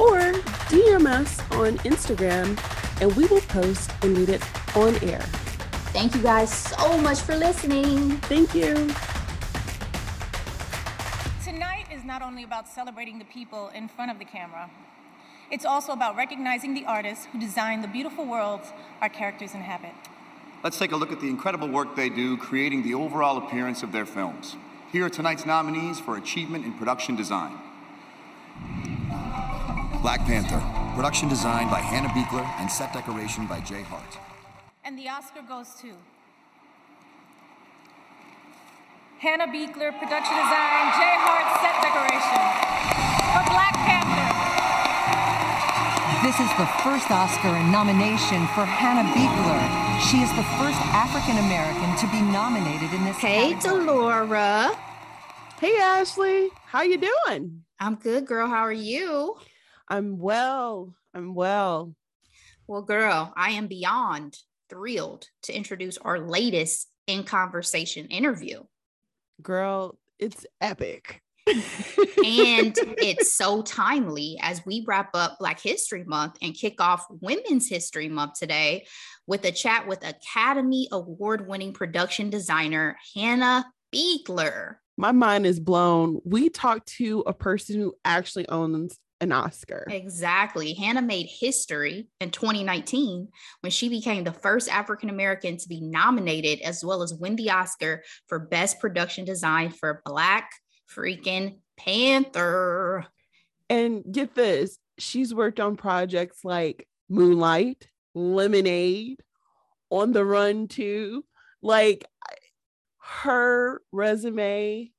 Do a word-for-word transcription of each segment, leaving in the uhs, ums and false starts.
Or D M us on Instagram and we will post and read it on air. Thank you guys so much for listening. Thank you. Tonight is not only about celebrating the people in front of the camera, it's also about recognizing the artists who design the beautiful worlds our characters inhabit. Let's take a look at the incredible work they do creating the overall appearance of their films. Here are tonight's nominees for Achievement in Production Design. Black Panther, production design by Hannah Beachler and set decoration by Jay Hart. And the Oscar goes to Hannah Beachler, production design, Jay Hart, set decoration for Black Panther. This is the first Oscar and nomination for Hannah Beachler. She is the first African-American to be nominated in this category. Hey, Delora. Hey, Ashley. How you doing? I'm good, girl. How are you? I'm well. I'm well. Well, girl, I am beyond thrilled to introduce our latest In Conversation interview. Girl, it's epic. And it's so timely as we wrap up Black History Month and kick off Women's History Month today with a chat with Academy Award-winning production designer Hannah Beachler. My mind is blown. We talked to a person who actually owns an Oscar. Exactly. Hannah made history in twenty nineteen when she became the first African-American to be nominated as well as win the Oscar for Best Production Design for Black freaking Panther. And get this, she's worked on projects like Moonlight, Lemonade, On the Run two. Like her resume,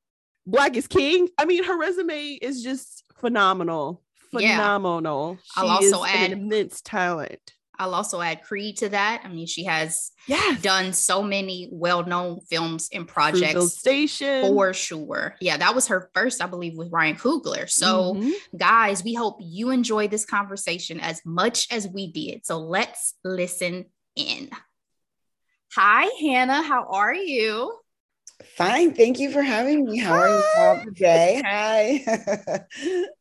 Black Is King. I mean, her resume is just phenomenal. Phenomenal. Yeah. I'll she also is add an immense talent. I'll also add Creed to that. I mean, she has yes. done so many well-known films and projects. Fruitvale Station. For sure. Yeah, that was her first, I believe, with Ryan Coogler. So, mm-hmm. guys, we hope you enjoy this conversation as much as we did. So let's listen in. Hi, Hannah. How are you? Fine. Thank you for having me. How are you all today? Hi.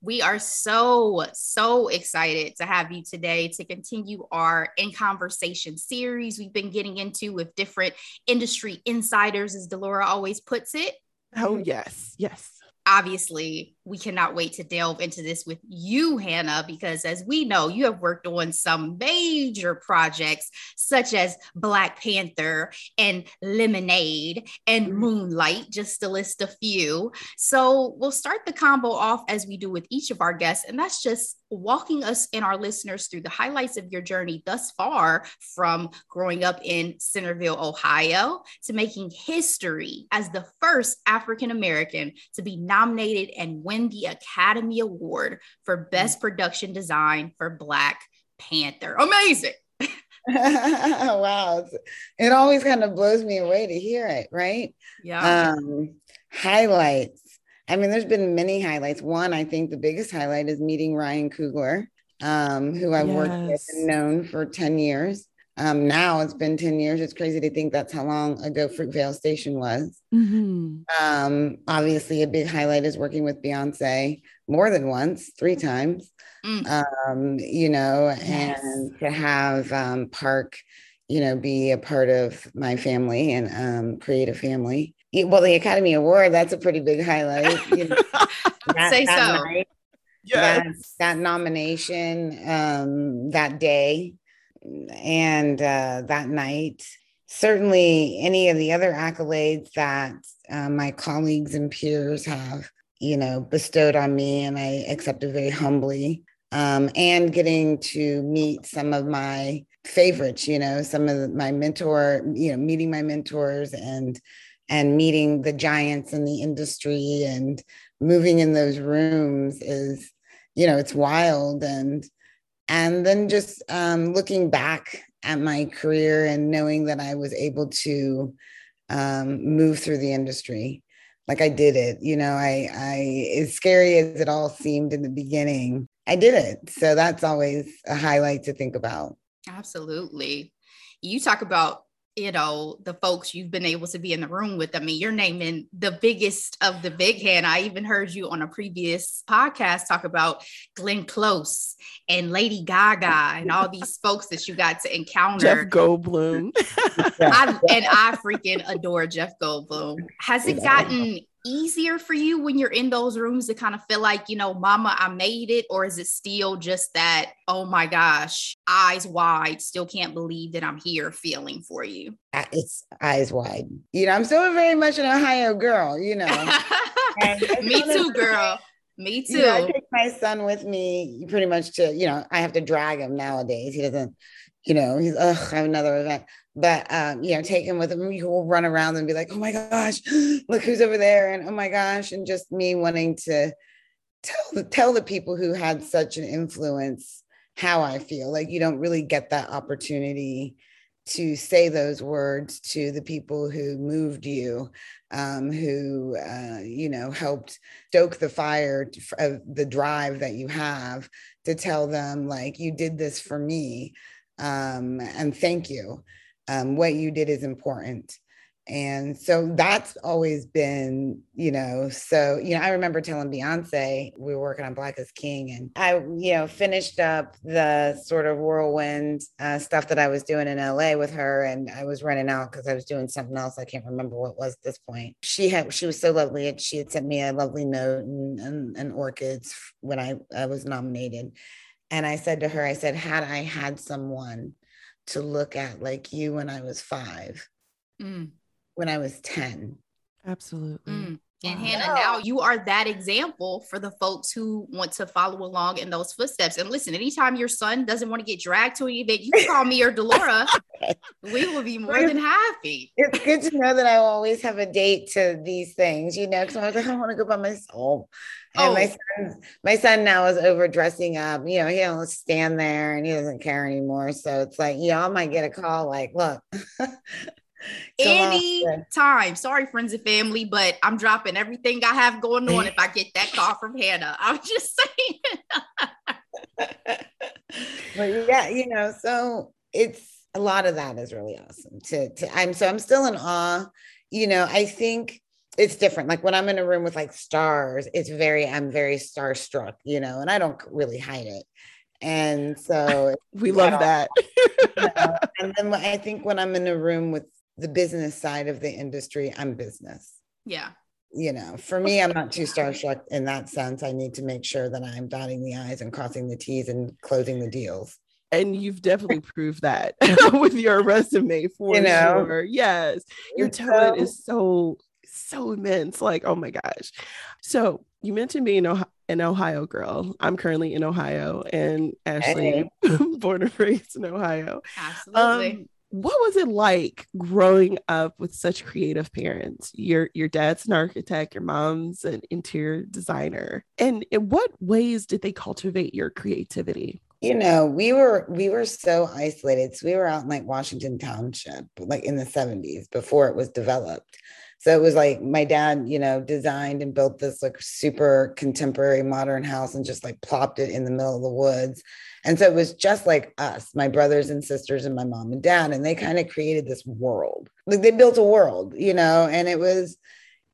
We are so, so excited to have you today to continue our In Conversation series we've been getting into with different industry insiders, as Delora always puts it. Oh, yes. Yes. Obviously, we cannot wait to delve into this with you, Hannah, because as we know, you have worked on some major projects such as Black Panther and Lemonade and Moonlight, just to list a few. So we'll start the combo off as we do with each of our guests, and that's just walking us and our listeners through the highlights of your journey thus far, from growing up in Centerville, Ohio, to making history as the first African-American to be nominated and win the Academy Award for Best Production Design for Black Panther. Amazing. Wow. It always kind of blows me away to hear it, right? Yeah. Um, highlights. I mean, there's been many highlights. One, I think the biggest highlight is meeting Ryan Coogler, um, who I've yes. worked with and known for ten years. Um, now it's been ten years. It's crazy to think that's how long ago Fruitvale Station was. Mm-hmm. Um, obviously, a big highlight is working with Beyoncé more than once, three times, mm. um, you know, yes. and to have um, Park, you know, be a part of my family and um, create a family. Well, the Academy Award, that's a pretty big highlight. You know, that, Say that so. Night, yes. that, that nomination, um, that day, and uh, that night. Certainly any of the other accolades that uh, my colleagues and peers have, you know, bestowed on me, and I accepted very humbly. Um, and getting to meet some of my favorites, you know, some of my mentor, you know, meeting my mentors and and meeting the giants in the industry and moving in those rooms is, you know, it's wild. And And then just um, looking back at my career and knowing that I was able to um, move through the industry, like I did it, you know, I, I, as scary as it all seemed in the beginning, I did it. So that's always a highlight to think about. Absolutely. You talk about, you know, the folks you've been able to be in the room with. I mean, you're naming the biggest of the big hand. I even heard you on a previous podcast talk about Glenn Close and Lady Gaga and all these folks that you got to encounter. Jeff Goldblum. I, and I freaking adore Jeff Goldblum. Has it gotten easier for you when you're in those rooms to kind of feel like, you know, mama, I made it? Or is it still just that, oh my gosh, eyes wide, still can't believe that I'm here feeling for you? It's eyes wide. You know, I'm still very much an Ohio girl, you know. Me too, girl. Me too. You know, I take my son with me pretty much to, you know, I have to drag him nowadays. He doesn't, you know, he's, ugh, I have another event. But, um, you know, take him with him. He will run around and be like, oh, my gosh, look who's over there. And oh, my gosh. And just me wanting to tell the, tell the people who had such an influence how I feel. Like, you don't really get that opportunity to say those words to the people who moved you, um, who, uh, you know, helped stoke the fire of the drive that you have to tell them, like, you did this for me. Um, and thank you. Um, what you did is important. And so that's always been, you know, so, you know, I remember telling Beyonce, we were working on Black Is King, and I, you know, finished up the sort of whirlwind uh, stuff that I was doing in L A with her. And I was running out because I was doing something else. I can't remember what it was at this point. She had, she was so lovely. And she had sent me a lovely note and, and, and orchids when I, I was nominated. And I said to her, I said, had I had someone to look at like you when I was five, mm. when I was ten. Absolutely. Mm. And wow. Hannah, now you are that example for the folks who want to follow along in those footsteps. And listen, anytime your son doesn't want to get dragged to an event, you can call me or Delora. We will be more than happy. It's good to know that I always have a date to these things, you know, because I was like, I want to go by myself. And oh. my son, my son now is overdressing up. You know, he'll stand there and he doesn't care anymore. So it's like, y'all might get a call like, look. Any time. Sorry, friends and family, but I'm dropping everything I have going on if I get that call from Hannah. I'm just saying. But yeah, you know, so it's a lot of that is really awesome. To, to I'm so I'm still in awe. You know, I think it's different. Like when I'm in a room with like stars, it's very, I'm very starstruck, you know, and I don't really hide it. And so we love know, that. You know, and then I think when I'm in a room with the business side of the industry, I'm business. Yeah. You know, for me, I'm not too starstruck in that sense. I need to make sure that I'm dotting the I's and crossing the T's and closing the deals. And you've definitely proved that with your resume for you know? Sure. Yes. Your talent so- is so, so immense. Like, oh my gosh. So you mentioned being Ohio- an Ohio girl. I'm currently in Ohio and Ashley, hey. Born and raised in Ohio. Absolutely. Um, What was it like growing up with such creative parents? Your your dad's an architect, your mom's an interior designer. And in what ways did they cultivate your creativity? You know, we were we were so isolated. So we were out in like Washington Township, like in the seventies before it was developed. So it was like my dad, you know, designed and built this like super contemporary modern house and just like plopped it in the middle of the woods. And so it was just like us, my brothers and sisters and my mom and dad. And they kind of created this world, like they built a world, you know, and it was,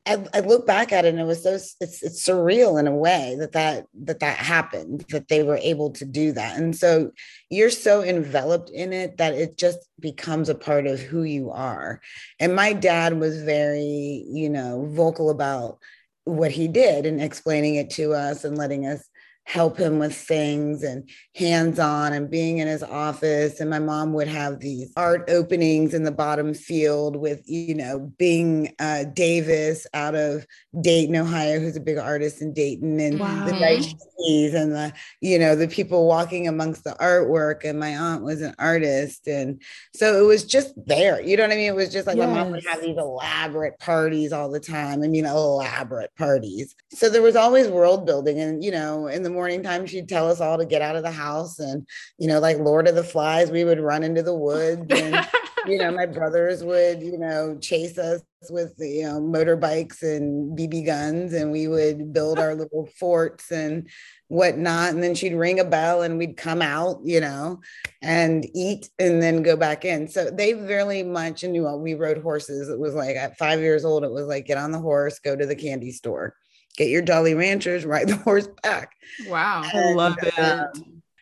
I, I look back at it and it was so, it's, it's surreal in a way that, that that that happened, that they were able to do that. And so you're so enveloped in it that it just becomes a part of who you are. And my dad was very, you know, vocal about what he did and explaining it to us and letting us help him with things and hands-on and being in his office. And my mom would have these art openings in the bottom field with, you know, Bing uh, Davis out of Dayton, Ohio, who's a big artist in Dayton, and wow. the Daichis and the, you know, the people walking amongst the artwork. And my aunt was an artist. And so it was just there, you know what I mean? It was just like yes. my mom would have these elaborate parties all the time. I mean, elaborate parties. So there was always world building and, you know, in the morning time, she'd tell us all to get out of the house. And, you know, like Lord of the Flies, we would run into the woods. And, you know, my brothers would, you know, chase us with, you know, motorbikes and B B guns. And we would build our little forts and whatnot. And then she'd ring a bell and we'd come out, you know, and eat and then go back in. So they very much knew we rode horses. It was like at five years old, it was like, get on the horse, go to the candy store, get your Jolly Ranchers, ride the horse back. Wow. And, I love it. Uh,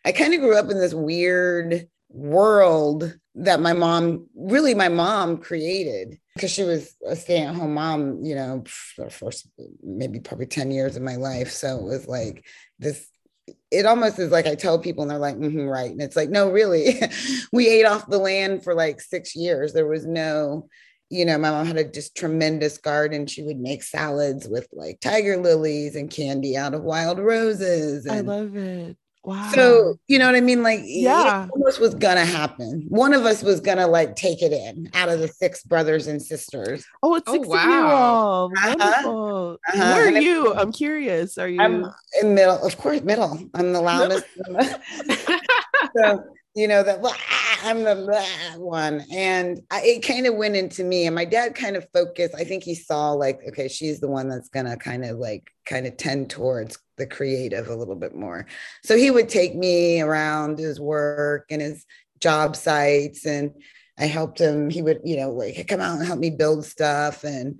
I kind of grew up in this weird world that my mom, really my mom created, because she was a stay-at-home mom, you know, for the first maybe probably ten years of my life. So it was like this, it almost is like I tell people and they're like, mm-hmm, right. And it's like, no, really, we ate off the land for like six years. There was no, you know, my mom had a just tremendous garden. She would make salads with like tiger lilies and candy out of wild roses. And I love it. Wow. So, you know what I mean? Like, yeah, it almost was going to happen. One of us was going to like take it in out of the six brothers and sisters. Oh, it's sixteen oh, wow. year old. Wonderful. Uh-huh. Uh-huh. Where are and you? It, I'm curious. Are you? I'm in middle, of course, middle. I'm the loudest. So, you know, that I'm the one. And I, it kind of went into me, and my dad kind of focused. I think he saw like, okay, she's the one that's going to kind of like kind of tend towards the creative a little bit more. So he would take me around his work and his job sites, and I helped him. He would, you know, like come out and help me build stuff and,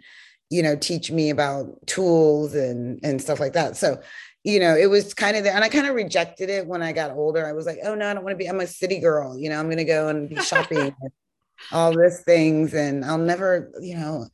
you know, teach me about tools and, and stuff like that. So, you know, it was kind of there. And I kind of rejected it when I got older. I was like, oh no, I don't want to be, I'm a city girl. You know, I'm going to go and be shopping and all these things. And I'll never, you know,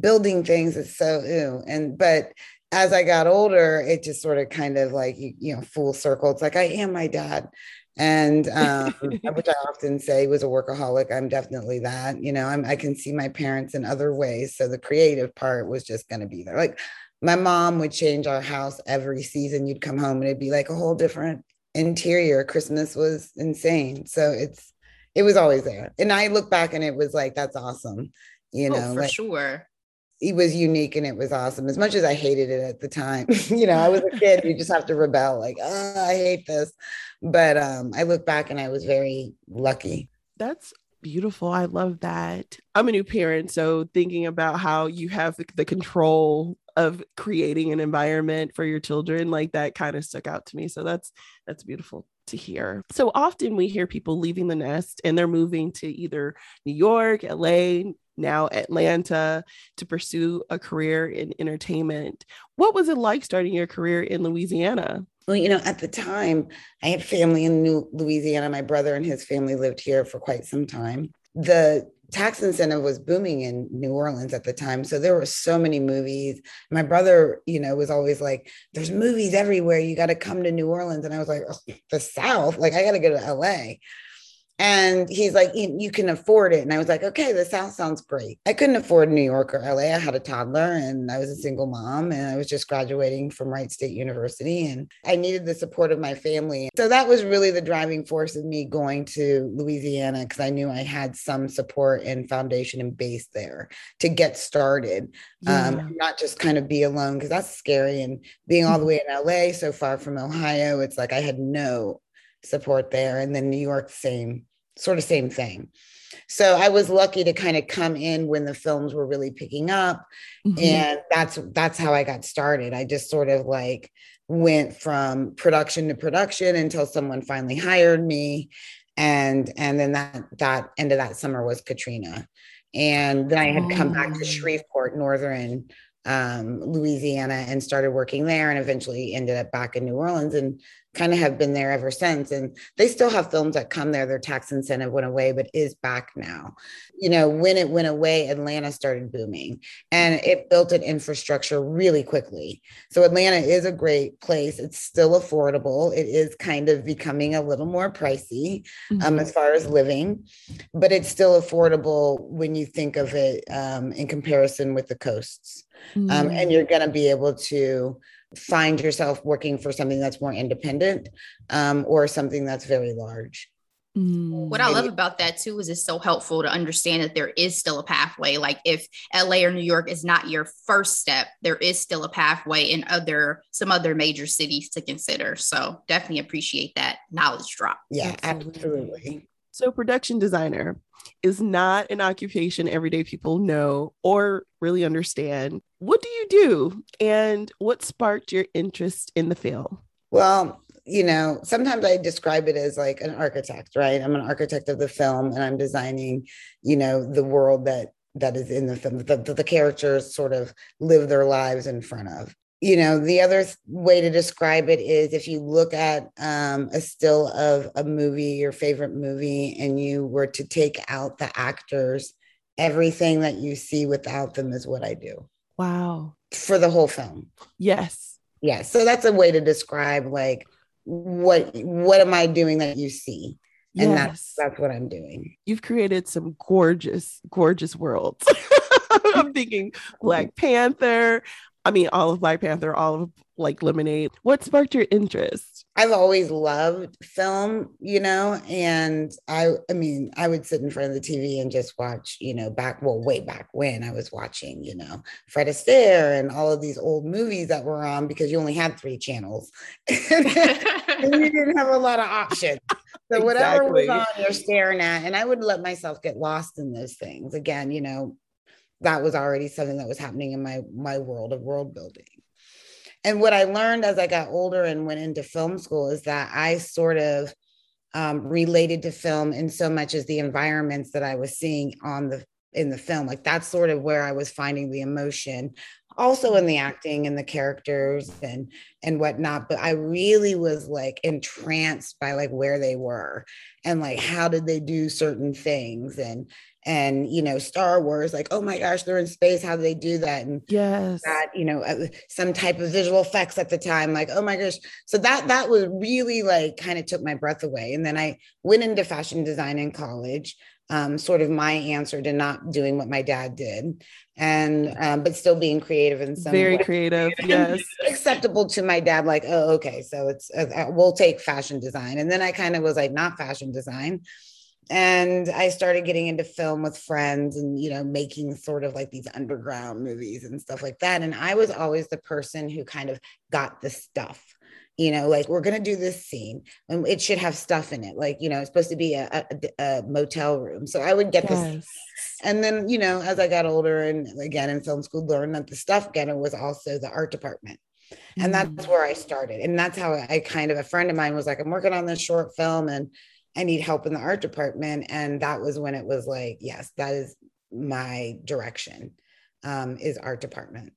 building things is so, ew. And, but as I got older, it just sort of kind of like, you, you know, full circle. It's like, I am my dad. And, um, which I often say was a workaholic. I'm definitely that, you know, I'm, I can see my parents in other ways. So the creative part was just going to be there. Like, my mom would change our house every season. You'd come home and it'd be like a whole different interior. Christmas was insane. So it's, it was always there. And I look back and it was like, that's awesome. You know, oh, for like, sure. It was unique and it was awesome. As much as I hated it at the time, you know, I was a kid, you just have to rebel like, oh, I hate this. But um, I look back and I was very lucky. That's beautiful. I love that. I'm a new parent. So thinking about how you have the, the control of creating an environment for your children, like that kind of stuck out to me. So that's, that's beautiful to hear. So often we hear people leaving the nest and they're moving to either New York, L A, now Atlanta, to pursue a career in entertainment. What was it like starting your career in Louisiana? Well, you know, at the time I had family in New Louisiana. My brother and his family lived here for quite some time. The tax incentive was booming in New Orleans at the time. So there were so many movies. My brother, you know, was always like, there's movies everywhere. You got to come to New Orleans. And I was like, oh, the South, like I got to go to L A. And he's like, you can afford it. And I was like, okay, the South sounds great. I couldn't afford New York or L A. I had a toddler and I was a single mom and I was just graduating from Wright State University and I needed the support of my family. So that was really the driving force of me going to Louisiana, because I knew I had some support and foundation and base there to get started, yeah. um, not just kind of be alone, because that's scary. And being all the way in L A, so far from Ohio, it's like I had no support there. And then New York, same sort of same thing. So I was lucky to kind of come in when the films were really picking up. Mm-hmm. And that's, that's how I got started. I just sort of like went from production to production until someone finally hired me. And, and then that, that end of that summer was Katrina. And then I had oh. come back to Shreveport, Northern um, Louisiana, and started working there, and eventually ended up back in New Orleans and kind of have been there ever since. And they still have films that come there. Their tax incentive went away, but is back now. You know, when it went away, Atlanta started booming and it built an infrastructure really quickly. So Atlanta is a great place. It's still affordable. It is kind of becoming a little more pricey um, mm-hmm. as far as living, but it's still affordable when you think of it um, in comparison with the coasts. Mm-hmm. Um, and you're going to be able to find yourself working for something that's more independent um, or something that's very large. Mm. What I love about that too is it's so helpful to understand that there is still a pathway. Like if L A or New York is not your first step, there is still a pathway in other some other major cities to consider. So definitely appreciate that knowledge drop. Yeah, absolutely. So production designer is not an occupation everyday people know or really understand. What do you do, and what sparked your interest in the field? Well, you know, sometimes I describe it as like an architect, right? I'm an architect of the film, and I'm designing, you know, the world that that is in the film, the, the, the characters sort of live their lives in front of. You know, the other way to describe it is if you look at um, a still of a movie, your favorite movie, and you were to take out the actors, everything that you see without them is what I do. Wow. For the whole film. Yes. Yeah. So that's a way to describe like, what what am I doing that you see? And yes. that's that's what I'm doing. You've created some gorgeous, gorgeous worlds. I'm thinking Black Panther. I mean, all of Black Panther, all of like Lemonade. What sparked your interest? I've always loved film, you know, and I I mean, I would sit in front of the T V and just watch, you know, back, well, way back when I was watching, you know, Fred Astaire and all of these old movies that were on because you only had three channels. And you didn't have a lot of options. So exactly. Whatever was on, you're staring at. And I would let myself get lost in those things. Again, you know, that was already something that was happening in my, my world of world building. And what I learned as I got older and went into film school is that I sort of um, related to film in so much as the environments that I was seeing on the, in the film. Like that's sort of where I was finding the emotion, also in the acting and the characters and, and whatnot. But I really was like entranced by like where they were and like, how did they do certain things? And, and, you know, Star Wars, like, oh my gosh, they're in space. How do they do that? And yes, that, you know, some type of visual effects at the time, like, oh my gosh. So that, that was really like, kind of took my breath away. And then I went into fashion design in college, um, sort of my answer to not doing what my dad did and, um, but still being creative in some very way. Creative. Yes. Acceptable to my dad. Like, oh, okay. So it's, uh, we'll take fashion design. And then I kind of was like, not fashion design. And I started getting into film with friends and, you know, making sort of like these underground movies and stuff like that. And I was always the person who kind of got the stuff, you know, like we're going to do this scene and it should have stuff in it. Like, you know, it's supposed to be a, a, a motel room. So I would get yes. this. And then, you know, as I got older and again in film school, learned that the stuff getter was also the art department. And mm-hmm. that's where I started. And that's how I kind of, a friend of mine was like, I'm working on this short film and I need help in the art department. And that was when it was like, yes, that is my direction, um, is art department.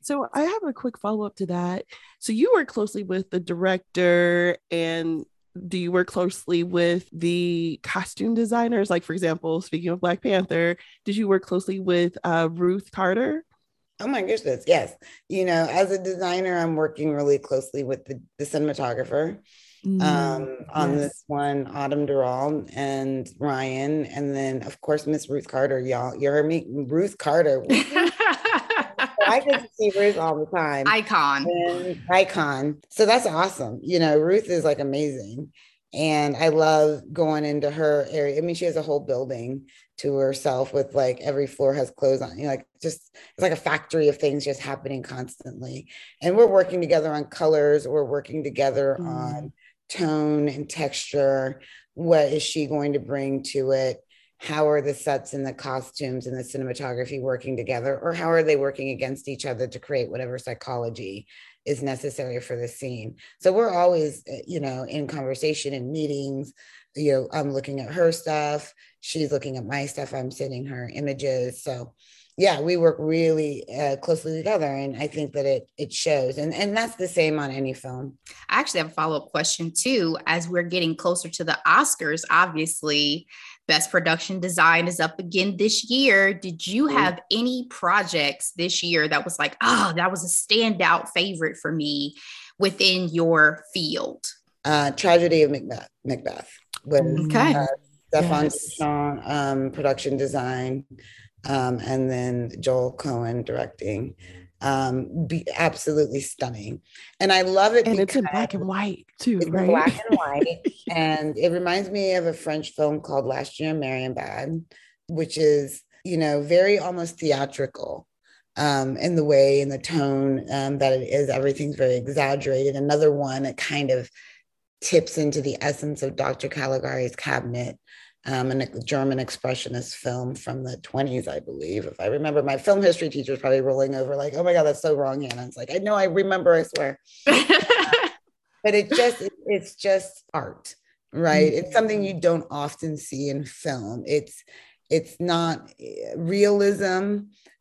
So I have a quick follow-up to that. So you work closely with the director, and do you work closely with the costume designers? Like, for example, speaking of Black Panther, did you work closely with uh, Ruth Carter? Oh my goodness, yes. You know, as a designer, I'm working really closely with the, the cinematographer. Mm-hmm. um on yes. this one, Autumn Durrell and Ryan, and then of course Miss Ruth Carter. Y'all, you heard me, Ruth Carter. I get to see Ruth all the time. Icon, and icon. So that's awesome. You know, Ruth is like amazing, and I love going into her area. I mean, she has a whole building to herself with like every floor has clothes on. You know, like just it's like a factory of things just happening constantly. And we're working together on colors. We're working together mm-hmm. on tone and texture. What is she going to bring to it? How are the sets and the costumes and the cinematography working together, or how are they working against each other to create whatever psychology is necessary for the scene? So we're always, you know, in conversation and meetings. You know, I'm looking at her stuff, she's looking at my stuff, I'm sending her images. So yeah, we work really uh, closely together, and I think that it it shows, and and that's the same on any film. I actually have a follow-up question too. As we're getting closer to the Oscars, obviously, Best Production Design is up again this year. Did you have any projects this year that was like, oh, that was a standout favorite for me within your field? Uh, Tragedy of Macbeth. Macbeth was, okay. Uh, Stefan yes. Duchamp, um, production design. Um, and then Joel Cohen directing. um, be absolutely stunning. And I love it. And it's in black and white too, it's right? Black and white. And it reminds me of a French film called Last Year in Marienbad, which is, you know, very almost theatrical um, in the way and the tone um, that it is. Everything's very exaggerated. Another one that kind of tips into the essence of Doctor Caligari's Cabinet, um, a German expressionist film from the twenties, I believe. If I remember, my film history teacher is probably rolling over like, oh my God, that's so wrong, Hannah. It's like, I know, I remember, I swear. uh, but it just, it, it's just art, right? Mm-hmm. It's something you don't often see in film. It's, it's not realism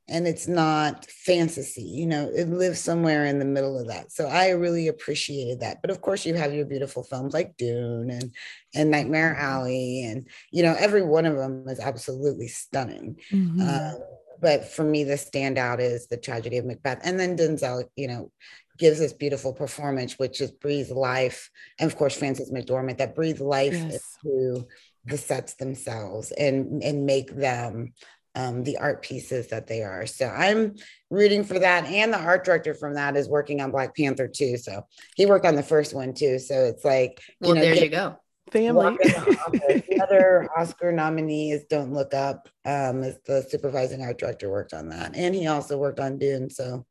and it's not fantasy, you know, it lives somewhere in the middle of that. So I really appreciated that. But of course you have your beautiful films like Dune and, and Nightmare Alley. And, you know, every one of them is absolutely stunning. Mm-hmm. Uh, but for me, the standout is The Tragedy of Macbeth. And then Denzel, you know, gives this beautiful performance, which is breathes life. And of course, Frances McDormand, that breathes life yes. to the sets themselves and, and make them Um, the art pieces that they are. So I'm rooting for that. And the art director from that is working on Black Panther too. So he worked on the first one too. So it's like, you well, know, there you go. Family. The, the other Oscar nominee is Don't Look Up. Um, the supervising art director worked on that. And he also worked on Dune. So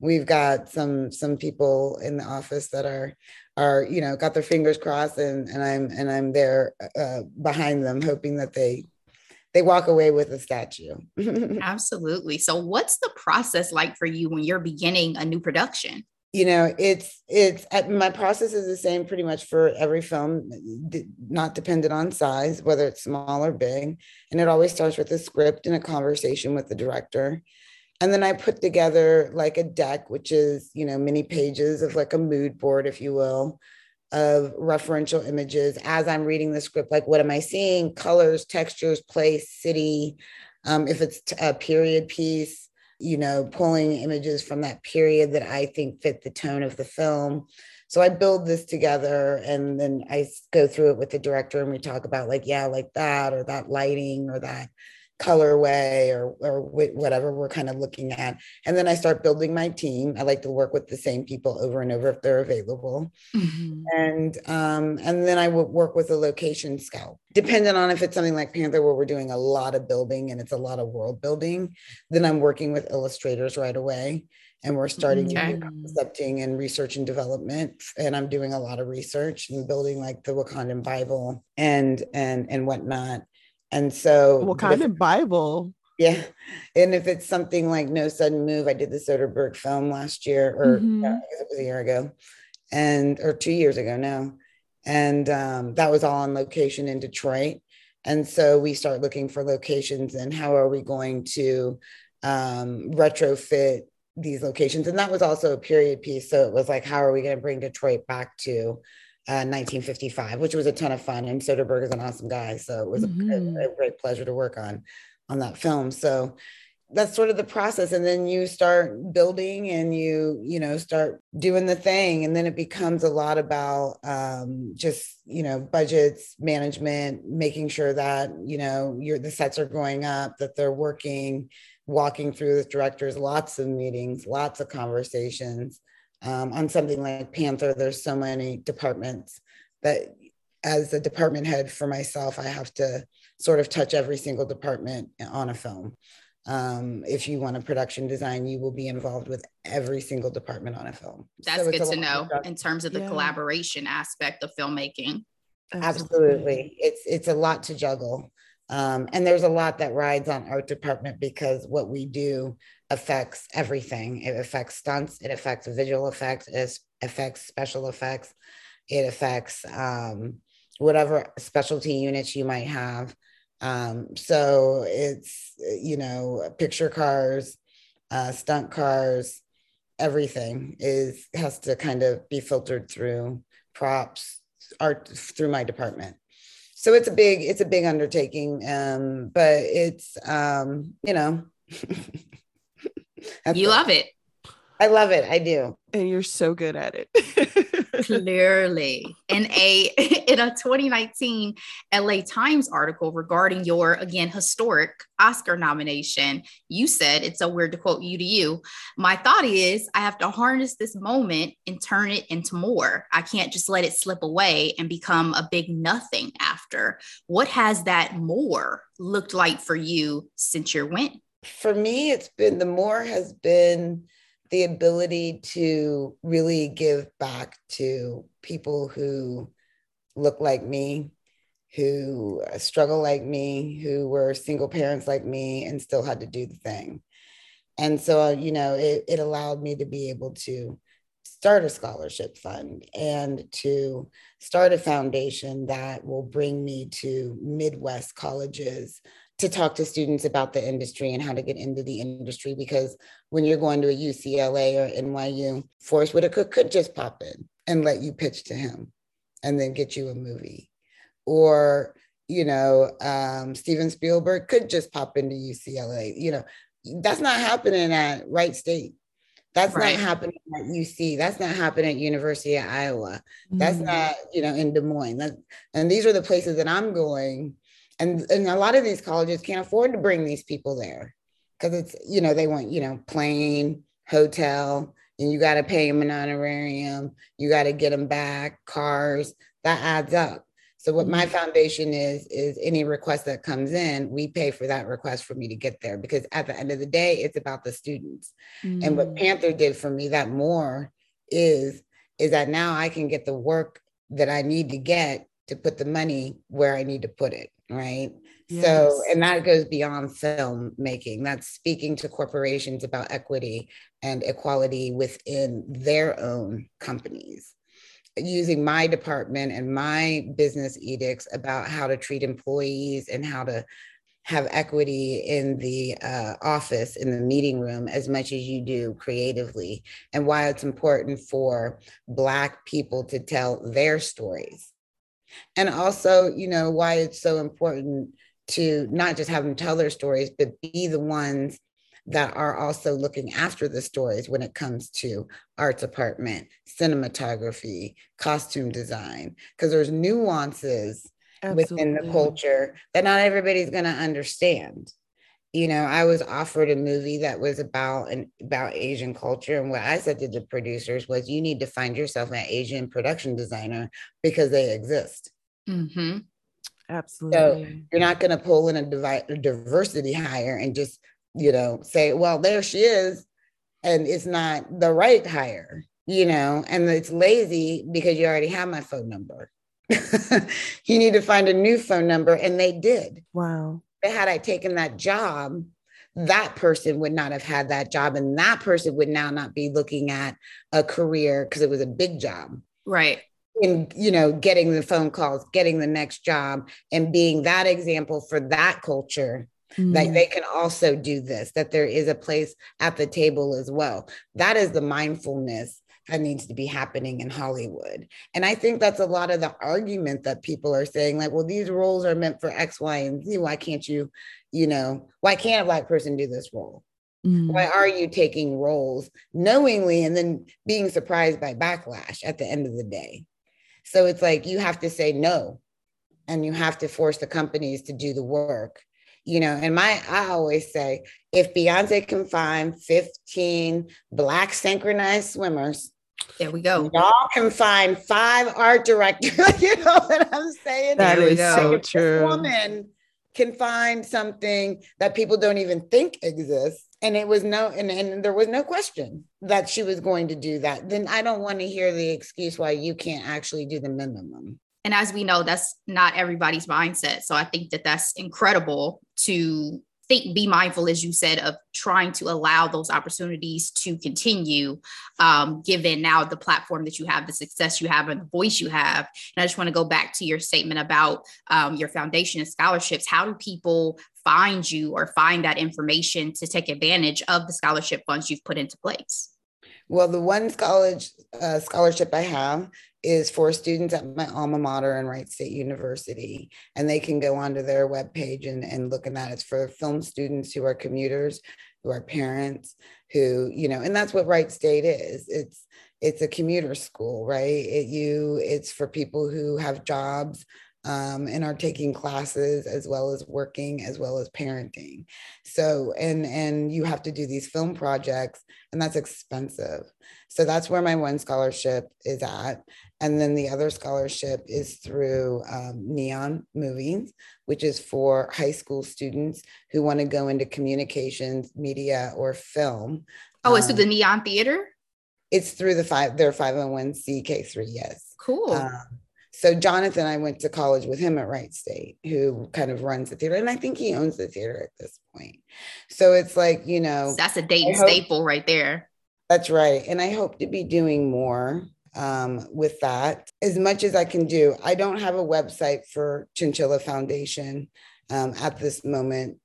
we've got some, some people in the office that are, are, you know, got their fingers crossed and, and I'm, and I'm there uh, behind them, hoping that they, they walk away with a statue. Absolutely. So what's the process like for you when you're beginning a new production? You know, it's, it's, my process is the same pretty much for every film, not dependent on size, whether it's small or big. And it always starts with a script and a conversation with the director. And then I put together like a deck, which is, you know, many pages of like a mood board, if you will, of referential images as I'm reading the script, like what am I seeing? Colors, textures, place, city. Um, if it's a period piece, you know, pulling images from that period that I think fit the tone of the film. So I build this together and then I go through it with the director and we talk about like, yeah, like that or that lighting or that colorway or or whatever we're kind of looking at. And then I start building my team. I like to work with the same people over and over if they're available. Mm-hmm. And um, and then I would work with a location scout. Depending on if it's something like Panther where we're doing a lot of building and it's a lot of world building, then I'm working with illustrators right away. And we're starting okay. concepting and research and development. And I'm doing a lot of research and building like the Wakandan Bible and and and whatnot. And so what kind of Bible? Yeah. And if it's something like No Sudden Move, I did the Soderbergh film last year or mm-hmm. yeah, it was a year ago and or two years ago now. And um, that was all on location in Detroit. And so we start looking for locations and how are we going to um, retrofit these locations. And that was also a period piece. So it was like, how are we going to bring Detroit back to Uh, nineteen fifty-five, which was a ton of fun. And Soderbergh is an awesome guy. So it was mm-hmm. a, a great pleasure to work on, on that film. So that's sort of the process. And then you start building and you, you know, start doing the thing. And then it becomes a lot about um, just, you know, budgets, management, making sure that, you know, your the sets are going up, that they're working, walking through with directors, lots of meetings, lots of conversations. Um, on something like Panther, there's so many departments that as a department head for myself, I have to sort of touch every single department on a film. Um, if you want a production design, you will be involved with every single department on a film. That's so good to know in terms of the yeah. collaboration aspect of filmmaking. Absolutely. It's, it's a lot to juggle. Um, and there's a lot that rides on art department because what we do affects everything. It affects stunts. It affects visual effects. It affects special effects. It affects um, whatever specialty units you might have. Um, so it's, you know, picture cars, uh, stunt cars, everything is has to kind of be filtered through props, art through my department. So it's a big, it's a big undertaking, um, but it's, um, you know, you love it. I love it. I do. And you're so good at it. Clearly. In a in a twenty nineteen L A Times article regarding your, again, historic Oscar nomination, you said, it's so weird to quote you to you, my thought is I have to harness this moment and turn it into more. I can't just let it slip away and become a big nothing after. What has that more looked like for you since your win? For me, it's been, the more has been the ability to really give back to people who look like me, who struggle like me, who were single parents like me and still had to do the thing. And so, you know, it, it allowed me to be able to start a scholarship fund and to start a foundation that will bring me to Midwest colleges to talk to students about the industry and how to get into the industry. Because when you're going to a U C L A or N Y U, Forrest Whitaker could just pop in and let you pitch to him and then get you a movie. Or, you know, um, Steven Spielberg could just pop into U C L A. You know, that's not happening at Wright State. That's right. Not happening at U C. That's not happening at University of Iowa. Mm-hmm. That's not, you know, in Des Moines. That's, and these are the places that I'm going. And, and a lot of these colleges can't afford to bring these people there because it's, you know, they want, you know, plane, hotel, and you got to pay them an honorarium. You got to get them back, cars, that adds up. So what my foundation is, is any request that comes in, we pay for that request for me to get there, because at the end of the day, it's about the students. Mm. And what Panther did for me that more is, is that now I can get the work that I need to get to put the money where I need to put it. Right. Yes. So, and that goes beyond filmmaking. That's speaking to corporations about equity and equality within their own companies, using my department and my business edicts about how to treat employees and how to have equity in the uh, office, in the meeting room, as much as you do creatively, and why it's important for Black people to tell their stories. And also, you know, why it's so important to not just have them tell their stories, but be the ones that are also looking after the stories when it comes to art department, cinematography, costume design, because there's nuances Absolutely. Within the culture that not everybody's going to understand. You know, I was offered a movie that was about an, about Asian culture. And what I said to the producers was, you need to find yourself an Asian production designer because they exist. Mm-hmm. Absolutely. So you're not going to pull in a, divi- a diversity hire and just, you know, say, well, there she is. And it's not the right hire, you know, and it's lazy because you already have my phone number. You need to find a new phone number. And they did. Wow. But had I taken that job, that person would not have had that job. And that person would now not be looking at a career because it was a big job. Right. And, you know, getting the phone calls, getting the next job and being that example for that culture mm. that they can also do this, that there is a place at the table as well. That is the mindfulness that needs to be happening in Hollywood. And I think that's a lot of the argument that people are saying, like, well, these roles are meant for X, Y, and Z. Why can't you, you know, why can't a Black person do this role? Mm-hmm. Why are you taking roles knowingly and then being surprised by backlash at the end of the day? So it's like, you have to say no, and you have to force the companies to do the work. You know, and my, I always say, if Beyonce can find fifteen Black synchronized swimmers, there we go. Y'all can find five art directors. You know what I'm saying? That is so true. This woman can find something that people don't even think exists. And it was no, and, and there was no question that she was going to do that. Then I don't want to hear the excuse why you can't actually do the minimum. And as we know, that's not everybody's mindset. So I think that that's incredible to think, be mindful, as you said, of trying to allow those opportunities to continue, um, given now the platform that you have, the success you have, and the voice you have. And I just want to go back to your statement about um, your foundation and scholarships. How do people find you or find that information to take advantage of the scholarship funds you've put into place? Well, the one college, uh, scholarship I have is for students at my alma mater in Wright State University. And they can go onto their webpage and, and look at that. It's for film students who are commuters who are parents, who, you know, and that's what Wright State is. It's it's a commuter school, right? It, you, it's for people who have jobs um, and are taking classes, as well as working, as well as parenting. So, and and you have to do these film projects, and that's expensive. So that's where my one scholarship is at. And then the other scholarship is through um, Neon Movies, which is for high school students who want to go into communications, media, or film. Oh, it's um, through the Neon Theater? It's through the five, their five oh one c k three, yes. Cool. Um, so Jonathan, I went to college with him at Wright State, who kind of runs the theater. And I think he owns the theater at this point. So it's like, you know. That's a Dayton hope, staple right there. That's right. And I hope to be doing more um with that as much as I can do. I don't have a website for Chinchilla Foundation um at this moment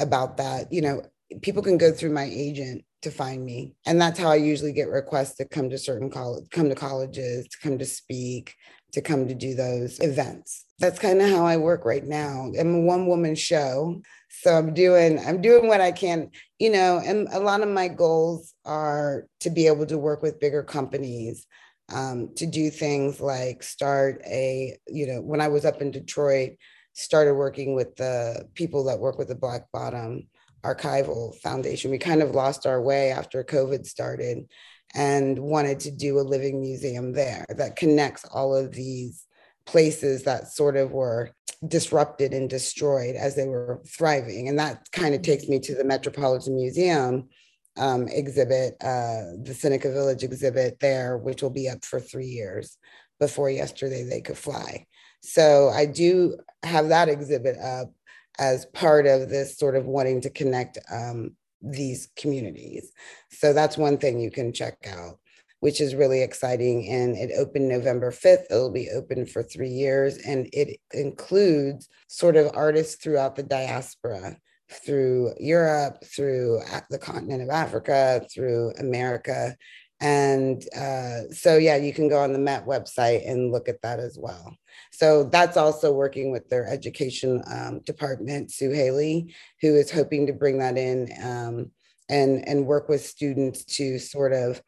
about that. You know, people can go through my agent to find me, and that's how I usually get requests to come to certain college, come to colleges, to come to speak, to come to do those events. That's kind of how I work right now. I'm a one-woman show, so I'm doing I'm doing what I can, you know. And a lot of my goals are to be able to work with bigger companies. Um, to do things like start a, you know, when I was up in Detroit, started working with the people that work with the Black Bottom Archival Foundation. We kind of lost our way after COVID started and wanted to do a living museum there that connects all of these places that sort of were disrupted and destroyed as they were thriving. And that kind of takes me to the Metropolitan Museum Um, exhibit, uh, the Seneca Village exhibit there, which will be up for three years. Before yesterday, they could fly. So I do have that exhibit up as part of this sort of wanting to connect um, these communities. So that's one thing you can check out, which is really exciting. And it opened November fifth. It'll be open for three years. And it includes sort of artists throughout the diaspora, through Europe, through the continent of Africa, through America. And uh, so, yeah, you can go on the Met website and look at that as well. So that's also working with their education um, department, Sue Haley, who is hoping to bring that in um, and, and work with students to sort of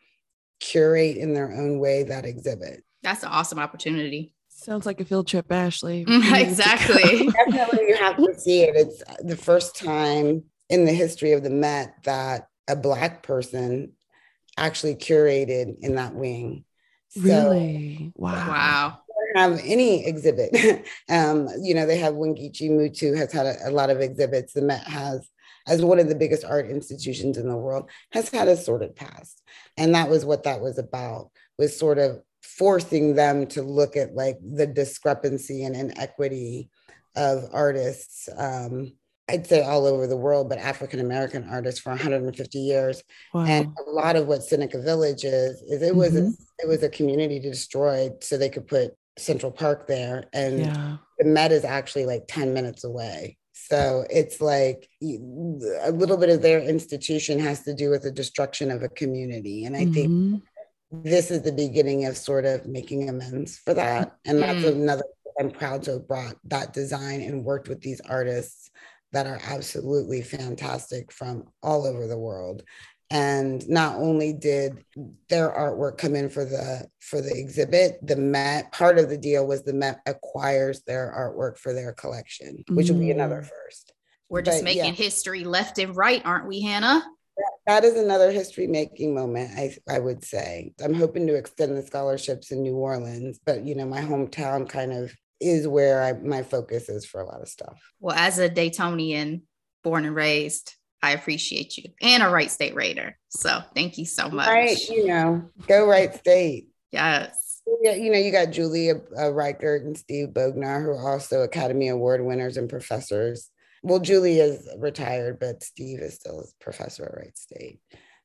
curate in their own way that exhibit. That's an awesome opportunity. Sounds like a field trip, Ashley. Exactly. Definitely, you have to see it. It's the first time in the history of the Met that a Black person actually curated in that wing. Really? So, wow. Wow. They don't have any exhibit. um, you know, they have Winkichi Mutu has had a, a lot of exhibits. The Met has, as one of the biggest art institutions in the world, has had a sordid past. And that was what that was about, was sort of forcing them to look at like the discrepancy and inequity of artists, um, I'd say all over the world, but African-American artists for one hundred fifty years. Wow. And a lot of what Seneca Village is, is it mm-hmm. was, a, it was a community destroyed so they could put Central Park there. And yeah. the Met is actually like ten minutes away. So it's like a little bit of their institution has to do with the destruction of a community. And I mm-hmm. think this is the beginning of sort of making amends for that. And that's mm. another, I'm proud to have brought that design and worked with these artists that are absolutely fantastic from all over the world. And not only did their artwork come in for the for the exhibit, the Met, part of the deal was the Met acquires their artwork for their collection, which mm. will be another first. We're just but, making yeah. history left and right, aren't we, Hannah? That is another history-making moment, I, I would say. I'm hoping to extend the scholarships in New Orleans, but, you know, my hometown kind of is where I, my focus is for a lot of stuff. Well, as a Daytonian, born and raised, I appreciate you, and a Wright State Raider. So thank you so much. Right, you know, go Wright State. Yes. You know, you got Julia uh, Reichert and Steve Bognar, who are also Academy Award winners and professors. Well, Julie is retired, but Steve is still a professor at Wright State.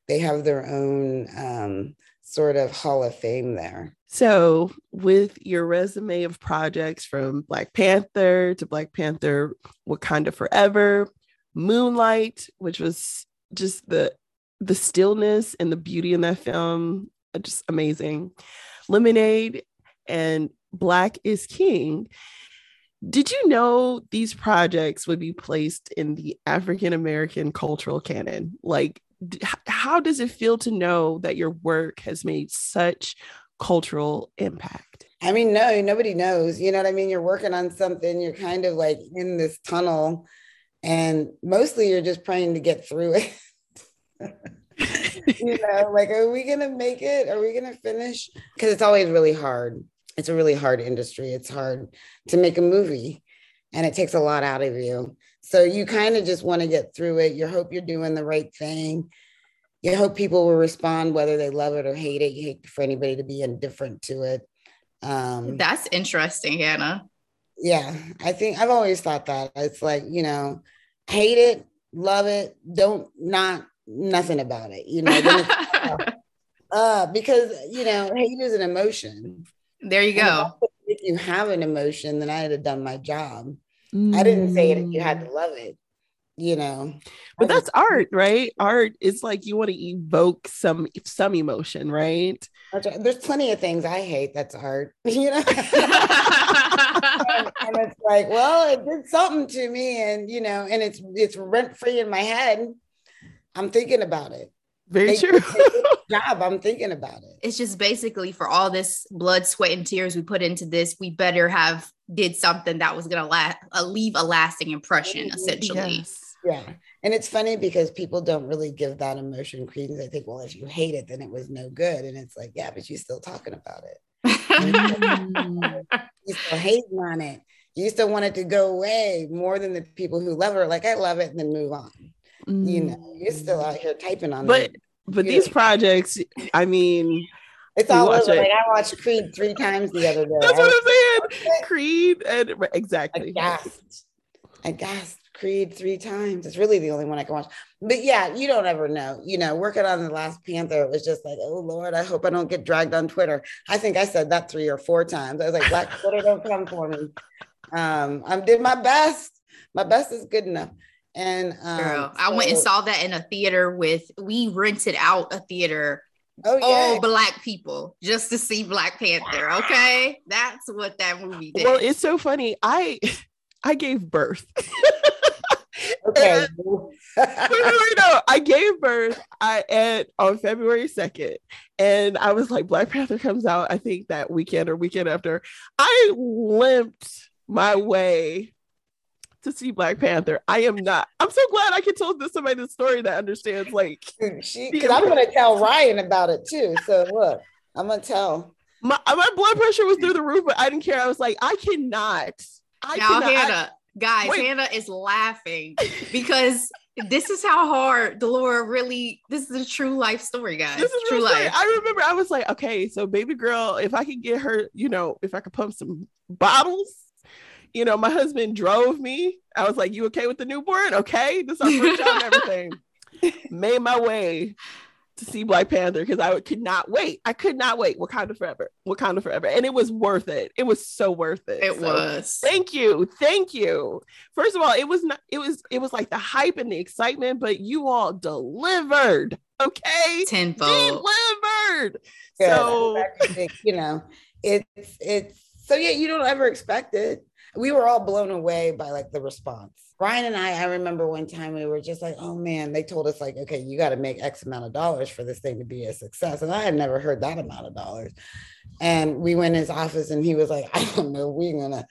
They have their own um, sort of Hall of Fame there. So with your resume of projects from Black Panther to Black Panther, Wakanda Forever, Moonlight, which was just the, the stillness and the beauty in that film, just amazing. Lemonade and Black Is King. Did you know these projects would be placed in the African-American cultural canon? Like, d- how does it feel to know that your work has made such cultural impact? I mean, no, nobody knows. You know what I mean? You're working on something. You're kind of like in this tunnel, and mostly you're just praying to get through it. You know, like, are we going to make it? Are we going to finish? Because it's always really hard. It's a really hard industry. It's hard to make a movie, and it takes a lot out of you. So you kind of just want to get through it. You hope you're doing the right thing. You hope people will respond, whether they love it or hate it. You hate for anybody to be indifferent to it. Um, That's interesting, Hannah. Yeah, I think I've always thought that. It's like, you know, hate it, love it, don't not nothing about it, you know, uh, because, you know, hate is an emotion. There you go. If you have an emotion, then I had done my job. Mm. I didn't say it. You had to love it, you know. But that's art, right? Art is like you want to evoke some some emotion, right? That's right. There's plenty of things I hate. That's art, you know. and, and it's like, well, it did something to me, and you know, and it's it's rent free in my head. I'm thinking about it. Very they, true. Job, I'm thinking about it. It's just basically for all this blood, sweat, and tears we put into this, we better have did something that was going to last, uh, leave a lasting impression, mm-hmm. essentially. Yes. Yeah. And it's funny because people don't really give that emotion credence. They think, well, if you hate it, then it was no good. And it's like, yeah, but you're still talking about it. You're still hating on it. You still want it to go away more than the people who love it. Like, I love it, and then move on. Mm. You know, you're still out here typing on but- it. But these projects, I mean, it's all over. It. Like, I watched Creed three times the other day. That's what I'm saying. Creed and exactly. I gasped. I gasped Creed three times. It's really the only one I can watch. But yeah, you don't ever know. You know, working on The Last Panther, it was just like, oh Lord, I hope I don't get dragged on Twitter. I think I said that three or four times. I was like, Black Twitter don't come for me. Um, I did my best. My best is good enough. And um, Girl, I so, went and saw that in a theater with, we rented out a theater, oh, yeah. all Black people, just to see Black Panther, okay? That's what that movie did. Well, it's so funny. I I gave birth. Okay. and, no, no, I gave birth I, and, on February second, and I was like, Black Panther comes out, I think that weekend or weekend after. I limped my way to see Black Panther. I am not. I'm so glad I can tell this somebody this story that understands. Like, she, because I'm going to tell Ryan about it too. So look, I'm going to tell. My my blood pressure was through the roof, but I didn't care. I was like, I cannot. I now, cannot. Hannah, I, guys, wait. Hannah is laughing because this is how hard Delora really. This is a true life story, guys. This is true life. I remember I was like, okay, so baby girl, if I could get her, you know, if I could pump some bottles. You know, my husband drove me. I was like, you okay with the newborn? Okay. This is our first job and everything. Made my way to see Black Panther because I could not wait. I could not wait. Wakanda Forever. Wakanda Forever. And it was worth it. It was so worth it. It so, was. Thank you. Thank you. First of all, it was not, it was, it was like the hype and the excitement, but you all delivered. Okay. Tenfold. Delivered. Yeah, so, you know, it's, it's, so yeah, you don't ever expect it. We were all blown away by like the response. Ryan and I, I remember one time we were just like, oh man, they told us like, okay, you got to make X amount of dollars for this thing to be a success. And I had never heard that amount of dollars. And we went in his office and he was like, I don't know, we're going to,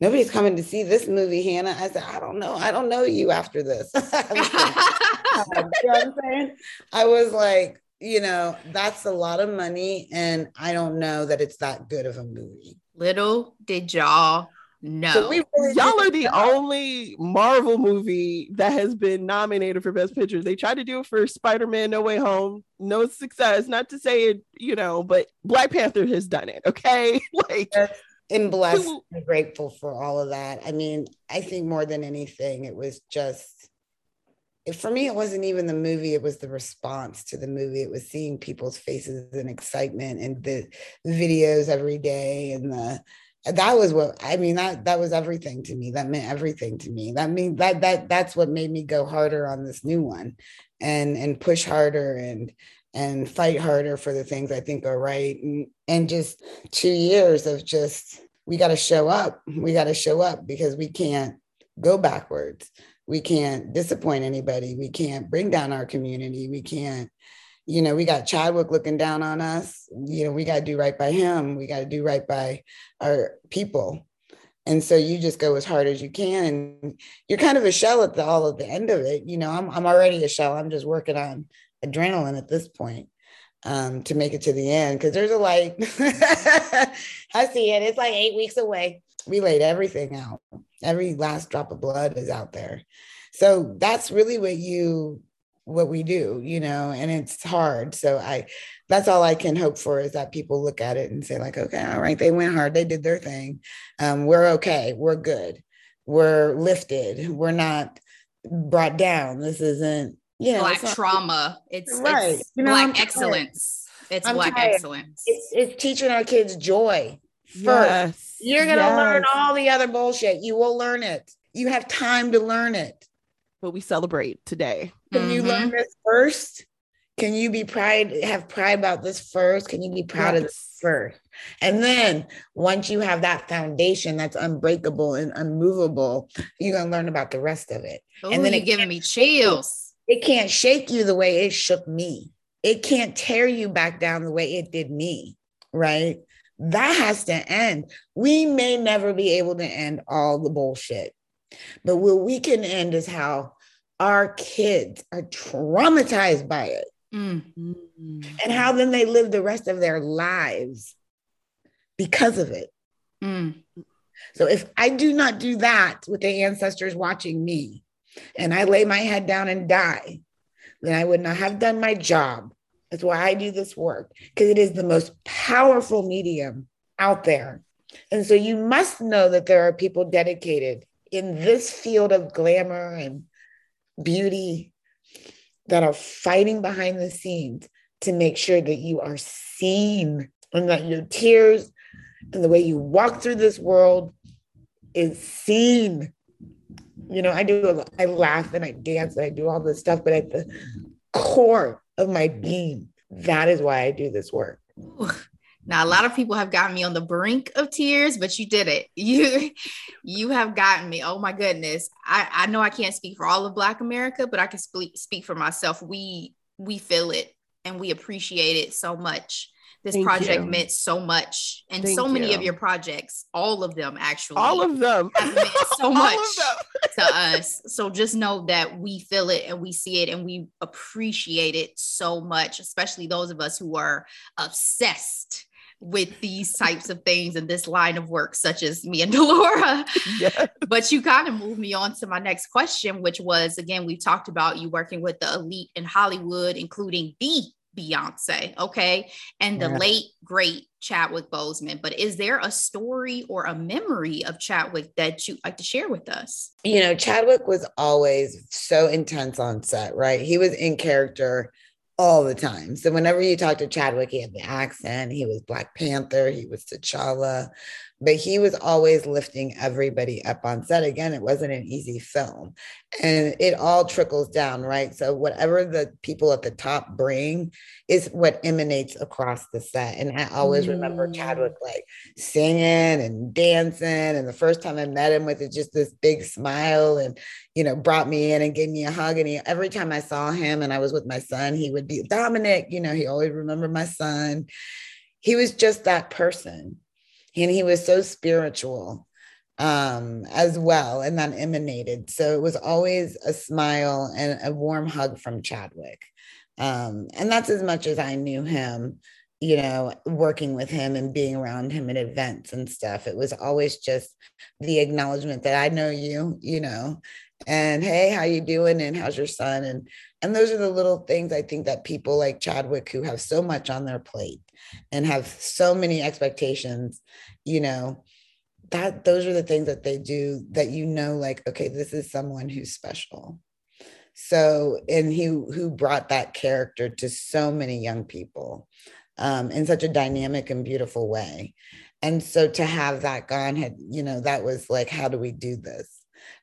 nobody's coming to see this movie, Hannah. I said, I don't know. I don't know you after this. You know what I'm saying? I was like, you know, that's a lot of money. And I don't know that it's that good of a movie. Little did y'all. No, so we really y'all are the that. only Marvel movie that has been nominated for Best Picture. They tried to do it for Spider-Man No Way Home, no success. Not to say it, you know, but Black Panther has done it. Okay, like, and blessed, who, and grateful for all of that. I mean, I think more than anything, it was just, it, for me, it wasn't even the movie. It was the response to the movie. It was seeing people's faces and excitement, and the videos every day, and the. That was what I mean. That that was everything to me. That meant everything to me. That mean that that that's what made me go harder on this new one, and and push harder and and fight harder for the things I think are right. And and just two years of just we got to show up. We got to show up because we can't go backwards. We can't disappoint anybody. We can't bring down our community. We can't, you know, we got Chadwick looking down on us. You know, we got to do right by him. We got to do right by our people. And so you just go as hard as you can. And you're kind of a shell at the all at the end of it. You know, I'm I'm already a shell. I'm just working on adrenaline at this point um, to make it to the end. Because there's a light. I see it. It's like eight weeks away. We laid everything out. Every last drop of blood is out there. So that's really what you what we do, you know, and it's hard. So I that's all I can hope for is that people look at it and say like, okay, all right, they went hard. They did their thing. Um, we're okay. We're good. We're lifted. We're not brought down. This isn't, you know. Black it's not, trauma. It's, right. it's you know, Black I'm excellence. Tired. It's I'm Black tired. excellence. It's, it's teaching our kids joy first. Yes. You're going to yes. learn all the other bullshit. You will learn it. You have time to learn it. But we celebrate today. Can mm-hmm. you learn this first? Can you be pride, have pride about this first? Can you be proud yes. of this first? And then once you have that foundation that's unbreakable and unmovable, you're going to learn about the rest of it. Ooh, and then it giving me chills. It can't shake you the way it shook me. It can't tear you back down the way it did me, right? That has to end. We may never be able to end all the bullshit. But what we can end is how our kids are traumatized by it mm-hmm. and how then they live the rest of their lives because of it. Mm. So if I do not do that with the ancestors watching me and I lay my head down and die, then I would not have done my job. That's why I do this work, because it is the most powerful medium out there. And so you must know that there are people dedicated in this field of glamour and beauty that are fighting behind the scenes to make sure that you are seen and that your tears and the way you walk through this world is seen. You know, I do, I laugh and I dance and I do all this stuff, but at the core of my being, that is why I do this work. Now, a lot of people have gotten me on the brink of tears, but you did it. You you have gotten me. Oh, my goodness. I, I know I can't speak for all of Black America, but I can sp- speak for myself. We we feel it and we appreciate it so much. This Thank project you. meant so much. And Thank so you. many of your projects, all of them, actually. All of them. Have meant so much to us. So just know that we feel it and we see it and we appreciate it so much, especially those of us who are obsessed with these types of things and this line of work, such as me and Delora. Yes. But you kind of moved me on to my next question, which was, again, we talked about you working with the elite in Hollywood, including the Beyonce, okay, and the yeah. late, great Chadwick Boseman. But is there a story or a memory of Chadwick that you'd like to share with us? You know, Chadwick was always so intense on set, right? He was in character all the time. So whenever you talk to Chadwick, he had the accent, he was Black Panther, he was T'Challa, but he was always lifting everybody up on set. Again, it wasn't an easy film and it all trickles down, right? So whatever the people at the top bring is what emanates across the set. And I always mm. remember Chadwick like singing and dancing. And the first time I met him with it, just this big smile and, you know, brought me in and gave me a hug. And he, every time I saw him and I was with my son, he would be Dominic, you know, he always remembered my son. He was just that person. And he was so spiritual um, as well. And that emanated. So it was always a smile and a warm hug from Chadwick. Um, and that's as much as I knew him, you know, working with him and being around him at events and stuff. It was always just the acknowledgement that I know you, you know, and hey, how you doing? And how's your son? And and those are the little things I think that people like Chadwick, who have so much on their plate and have so many expectations, you know, that those are the things that they do that, you know, like, okay, this is someone who's special. So, and he, who brought that character to so many young people um, in such a dynamic and beautiful way. And so to have that gone had, you know, that was like, how do we do this?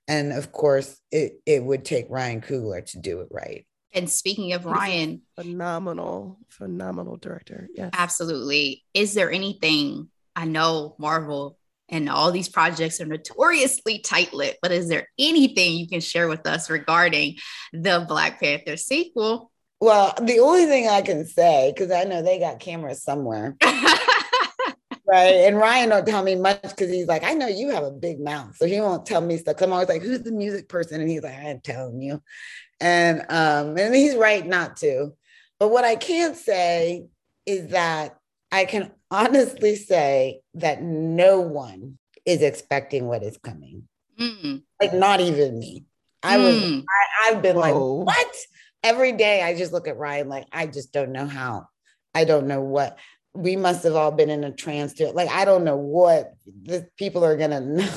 And of course, it, it would take Ryan Coogler to do it right. And speaking of Ryan, phenomenal, phenomenal director. Yes. Absolutely. Is there anything, I know Marvel And all these projects are notoriously tight-lipped, but is there anything you can share with us regarding the Black Panther sequel? Well, the only thing I can say, because I know they got cameras somewhere, right? And Ryan don't tell me much because he's like, I know you have a big mouth, so he won't tell me stuff. I'm always like, who's the music person? And he's like, I'm telling you. And um, and he's right not to. But what I can say is that I can honestly say that no one is expecting what is coming. Mm. Like, not even me. I was, mm. I, I've been Whoa. like, what? Every day I just look at Ryan like, I just don't know how. I don't know what. We must have all been in a trance. To it. Like, I don't know what the people are going to know.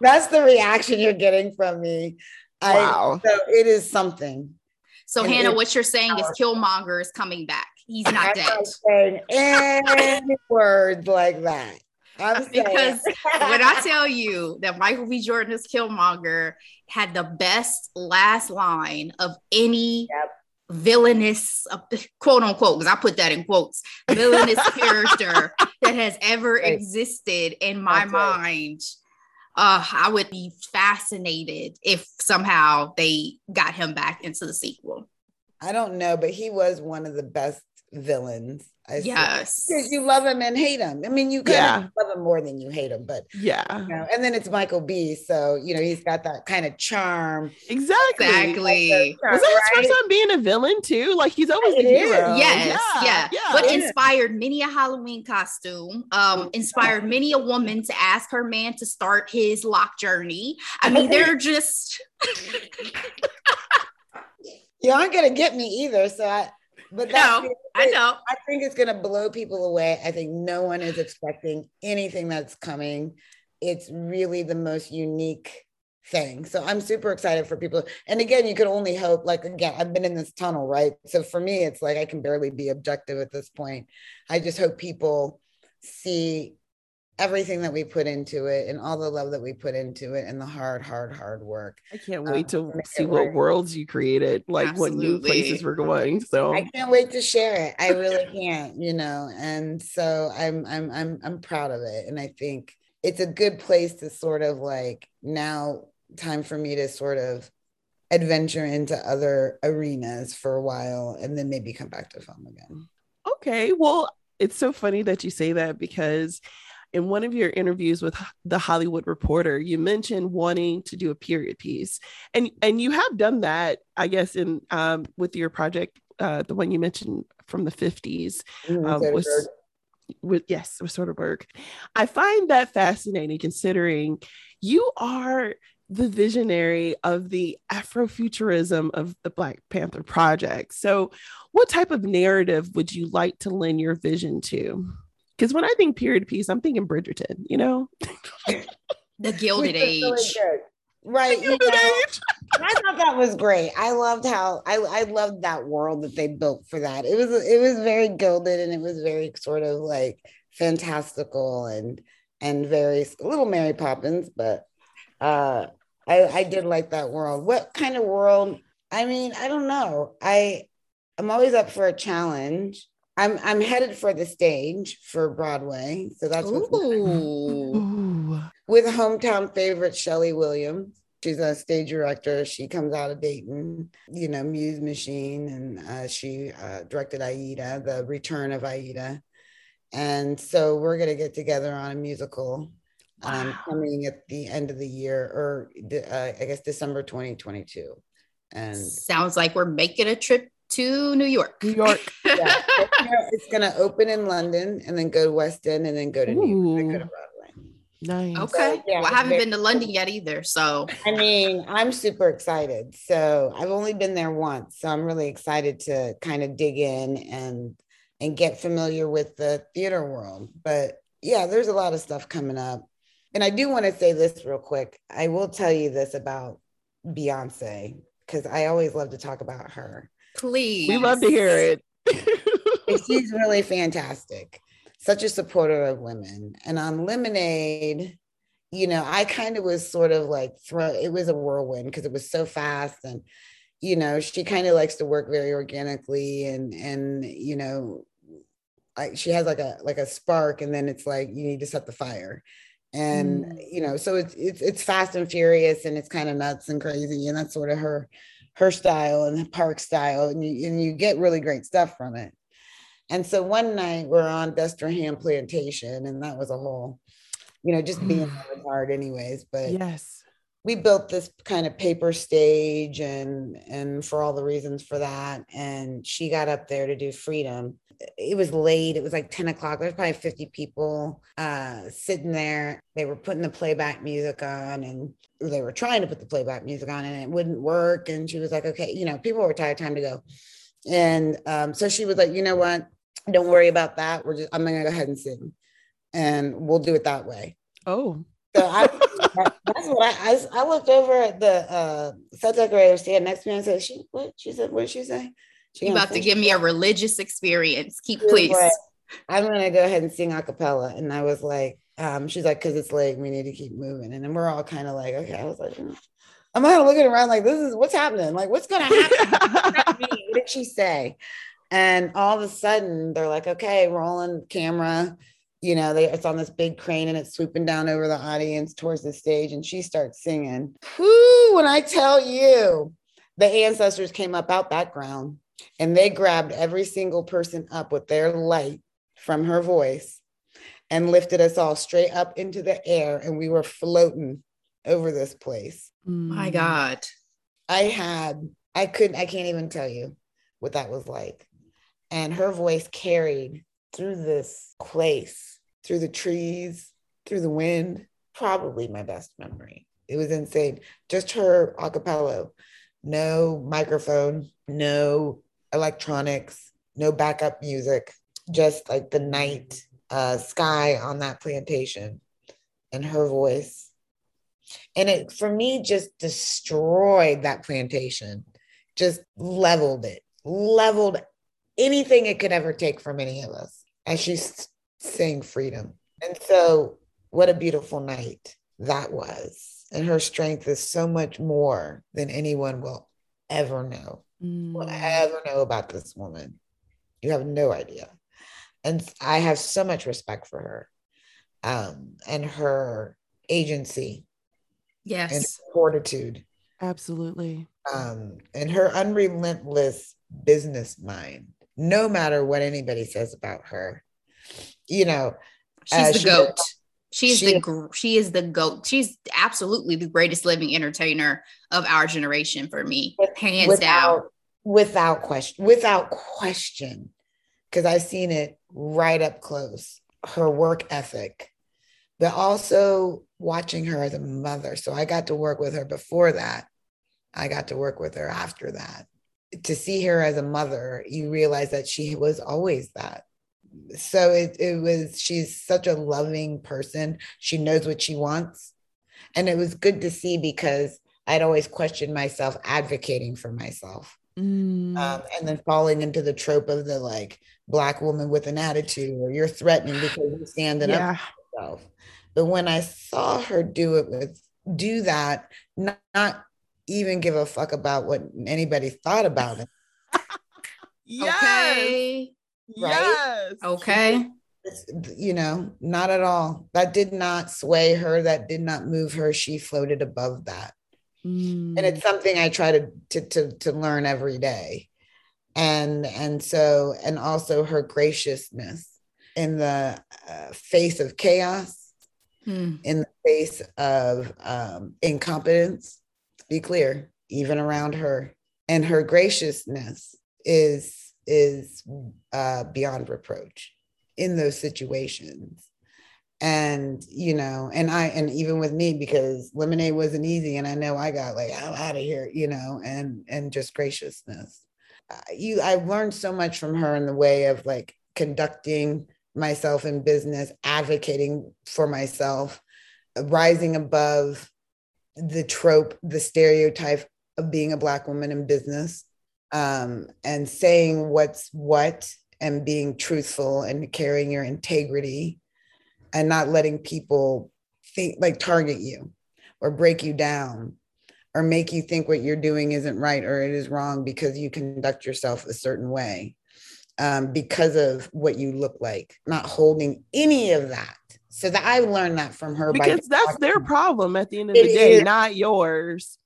That's the reaction you're getting from me. Wow. I, so it is something. So, and Hannah, what you're saying powerful. is Killmonger is coming back. He's not dead. I'm not saying any words like that. I'm because when I tell you that Michael B. Jordan's Killmonger had the best last line of any yep. villainous, uh, quote unquote, because I put that in quotes, villainous character that has ever right. existed in my That's mind. Right. Uh, I would be fascinated if somehow they got him back into the sequel. I don't know, but he was one of the best villains. I yes. Because you love him and hate him. I mean, you kind yeah. of love him more than you hate him, but yeah. You know, and then it's Michael B. So, you know, he's got that kind of charm. Exactly. Exactly. Like charm, was that his right? first time being a villain too? Like, he's always it the is. hero. Yes. Yeah. yeah. yeah. What inspired many a Halloween costume, um, inspired many a woman to ask her man to start his lock journey. I mean, they're just. You aren't going to get me either. So I, but that's, no, it, I know. I think it's going to blow people away. I think no one is expecting anything that's coming. It's really the most unique thing. So I'm super excited for people. And again, you can only hope, like, again, I've been in this tunnel, right? So for me, it's like, I can barely be objective at this point. I just hope people see everything that we put into it and all the love that we put into it and the hard, hard, hard work. I can't wait um, to see what work. worlds you created, like Absolutely. what new places we're going. So I can't wait to share it. I really can't, you know. And so I'm, I'm, I'm, I'm proud of it. And I think it's a good place to sort of like, now time for me to sort of adventure into other arenas for a while and then maybe come back to film again. Okay. Well, it's so funny that you say that, because in one of your interviews with The Hollywood Reporter, you mentioned wanting to do a period piece, and and you have done that, I guess, in um, with your project, uh, the one you mentioned from the fifties, mm, um, was with yes, with Soderbergh. I find that fascinating, considering you are the visionary of the Afrofuturism of the Black Panther project. So, what type of narrative would you like to lend your vision to? Because when I think period piece, I'm thinking Bridgerton, you know? The Gilded Age. Really right. The Gilded you know, Age. I thought that was great. I loved how, I, I loved that world that they built for that. It was, it was very gilded, and it was very sort of like fantastical and, and very, a little Mary Poppins, but uh, I, I did like that world. What kind of world? I mean, I don't know. I, I'm always up for a challenge. I'm I'm headed for the stage for Broadway, so that's what's Ooh. with hometown favorite Shelley Williams. She's a stage director. She comes out of Dayton, you know, Muse Machine, and uh, she uh, directed Aida, the Return of Aida, and so we're gonna get together on a musical um, wow. coming at the end of the year, or uh, I guess December twenty twenty-two. And sounds like we're making a trip to New York. New York. Yeah. It's going to open in London and then go to West End and then go to Ooh. New York and go to Broadway. Nice. Okay. So, yeah, well, I haven't been to London yet either. So, I mean, I'm super excited. So I've only been there once. So I'm really excited to kind of dig in and, and get familiar with the theater world. But yeah, there's a lot of stuff coming up. And I do want to say this real quick. I will tell you this about Beyonce, because I always love to talk about her. Please. We love to hear it. She's really fantastic. Such a supporter of women. And on Lemonade, you know, I kind of was sort of like, throw, it was a whirlwind because it was so fast. And, you know, she kind of likes to work very organically and, and, you know, I, she has like a like a spark, and then it's like you need to set the fire. And mm. you know, so it's it's it's fast and furious, and it's kind of nuts and crazy, and that's sort of her her style and the Park style, and you, and you get really great stuff from it. And so one night we're on Destrehan Plantation, and that was a whole, you know, just being hard anyways, but yes, we built this kind of paper stage and, and for all the reasons for that. And she got up there to do Freedom. It was late. It was like ten o'clock. There's probably fifty people uh, sitting there. They were putting the playback music on, and they were trying to put the playback music on, and it wouldn't work. And she was like, okay, you know, people were tired, time to go. And um, so she was like, you know what? Don't worry about that. We're just, I'm going to go ahead and sing, and we'll do it that way. Oh, so I, that, that's what I, I, I looked over at the uh, set decorator stand next to me and said, she, what she said, what did she say? She you about to give me a religious experience. Keep please. I'm going to go ahead and sing a cappella. And I was like, um, she's like, cause it's late, we need to keep moving. And then we're all kind of like, okay. I was like, mm. I'm kind of looking around like, this is what's happening. Like, what's going to happen? What did she say? And all of a sudden they're like, okay, rolling camera, you know, they, it's on this big crane and it's swooping down over the audience towards the stage. And she starts singing. Whoo, when I tell you the ancestors came up out that ground, and they grabbed every single person up with their light from her voice and lifted us all straight up into the air. And we were floating over this place. My God. I had, I couldn't, I can't even tell you what that was like. And her voice carried through this place, through the trees, through the wind. Probably my best memory. It was insane. Just her a cappella. No microphone, no electronics, no backup music. Just like the night uh, sky on that plantation and her voice. And it, for me, just destroyed that plantation. Just leveled it. Leveled anything it could ever take from any of us as she sang Freedom. And so what a beautiful night that was. And her strength is so much more than anyone will ever know, mm. will ever know about this woman. You have no idea. And I have so much respect for her um, and her agency. Yes. And her fortitude. Absolutely. Um, and her unrelentless business mind. No matter what anybody says about her, you know, she's uh, the she goat. Is, she's she the is, she is the goat. She's absolutely the greatest living entertainer of our generation for me, with, hands without, down. Without question, without question, because I've seen it right up close. Her work ethic, but also watching her as a mother. So I got to work with her before that. I got to work with her after that. To see her as a mother, you realize that she was always that. So it, it was, she's such a loving person. She knows what she wants. And it was good to see, because I'd always questioned myself advocating for myself. Mm. Um, and then falling into the trope of the like Black woman with an attitude, or you're threatening because you're standing yeah. up for yourself. But when I saw her do it with, do that, not, not even give a fuck about what anybody thought about it. Yes. Okay. Right? Yes. Okay. You know, not at all. That did not sway her. That did not move her. She floated above that. Mm. And it's something I try to, to, to, to learn every day. And, and so, and also her graciousness in the uh, face of chaos, mm. in the face of um, incompetence. Be clear, even around her, and her graciousness is is uh, beyond reproach in those situations. And you know, and I and even with me, because Lemonade wasn't easy, and I know I got like, I'm out of here, you know, and and just graciousness. Uh, you, I've learned so much from her in the way of like conducting myself in business, advocating for myself, rising above the trope, the stereotype of being a Black woman in business, um, and saying what's what, and being truthful and carrying your integrity, and not letting people think like target you or break you down or make you think what you're doing isn't right or it is wrong because you conduct yourself a certain way. um, because of what you look like, not holding any of that. So that I learned that from her. Because by that's their problem at the end of the day, not yours.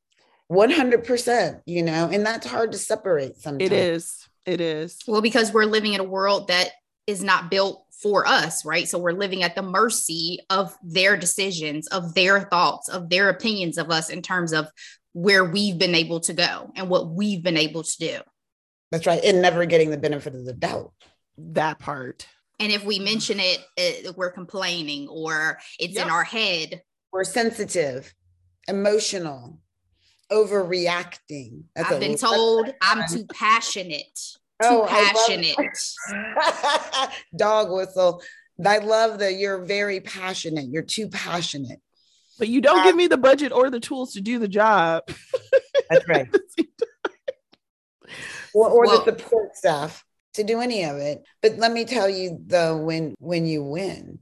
one hundred percent, you know, and that's hard to separate sometimes. It is. It is. Well, because we're living in a world that is not built for us, right? So we're living at the mercy of their decisions, of their thoughts, of their opinions of us in terms of where we've been able to go and what we've been able to do. That's right. And never getting the benefit of the doubt. That part. And if we mention it, it we're complaining or it's yep. in our head. We're sensitive, emotional, overreacting. That's I've been told I'm too passionate. Too oh, passionate. Dog whistle. I love that you're very passionate. You're too passionate. But you don't uh, give me the budget or the tools to do the job. That's right. or or well, the support staff to do any of it. But let me tell you, though, when when you win,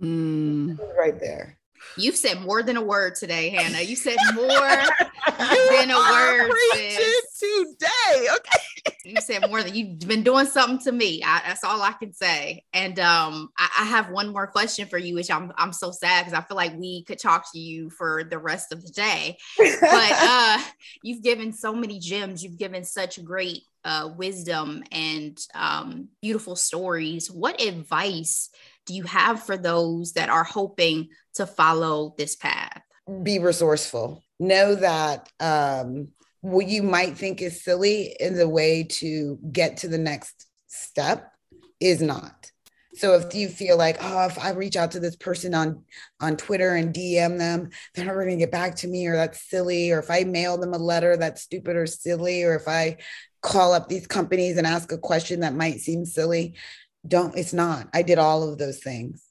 mm. right there. You've said more than a word today, Hannah. You said more than a word today. Okay. You said more than you've been doing something to me. I, that's all I can say. And um, I, I have one more question for you, which I'm I'm so sad because I feel like we could talk to you for the rest of the day. But uh, you've given so many gems. You've given such great uh, wisdom and um, beautiful stories. What advice do you have for those that are hoping to follow this path? Be resourceful. Know that um, what you might think is silly in the way to get to the next step is not. So if you feel like, oh, if I reach out to this person on, on Twitter and D M them, they're never going to get back to me, or that's silly. Or if I mail them a letter, that's stupid or silly. Or if I call up these companies and ask a question that might seem silly, Don't, it's not. I did all of those things.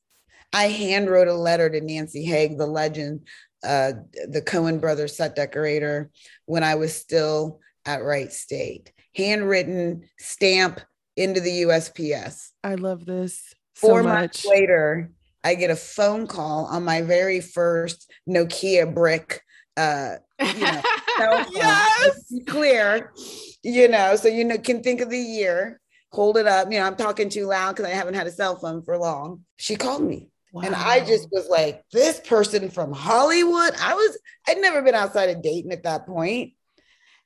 I hand wrote a letter to Nancy Haig, the legend, uh, the Coen Brothers set decorator, when I was still at Wright State. Handwritten, stamp into the U S P S. I love this so Four much. months later, I get a phone call on my very first Nokia brick. Uh, you know, cell phone. Yes! Clear, you know, so you know, can think of the year. Hold it up. You know, I'm talking too loud because I haven't had a cell phone for long. She called me. Wow. And I just was like, this person from Hollywood. I was, I'd never been outside of Dayton at that point.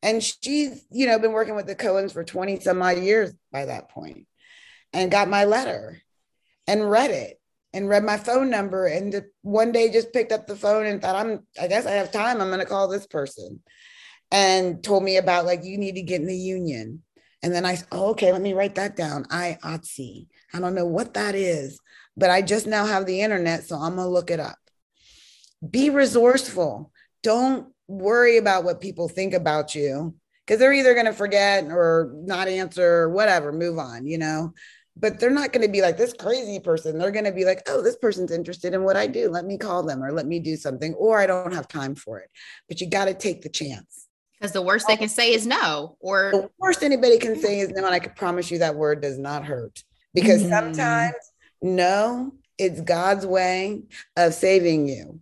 And she's, you know, been working with the Coens for twenty some odd years by that point, and got my letter and read it and read my phone number. And one day just picked up the phone and thought, I'm, I guess I have time. I'm going to call this person, and told me about, like, you need to get in the union. And then I, oh, okay, let me write that down. I O T S I. I don't know what that is, but I just now have the internet, so I'm going to look it up. Be resourceful. Don't worry about what people think about you, because they're either going to forget or not answer or whatever, move on, you know, but they're not going to be like this crazy person. They're going to be like, oh, this person's interested in what I do. Let me call them, or let me do something, or I don't have time for it. But you got to take the chance. Because the worst they can say is no, or the worst anybody can say is no. And I can promise you that word does not hurt, because mm. sometimes no, it's God's way of saving you.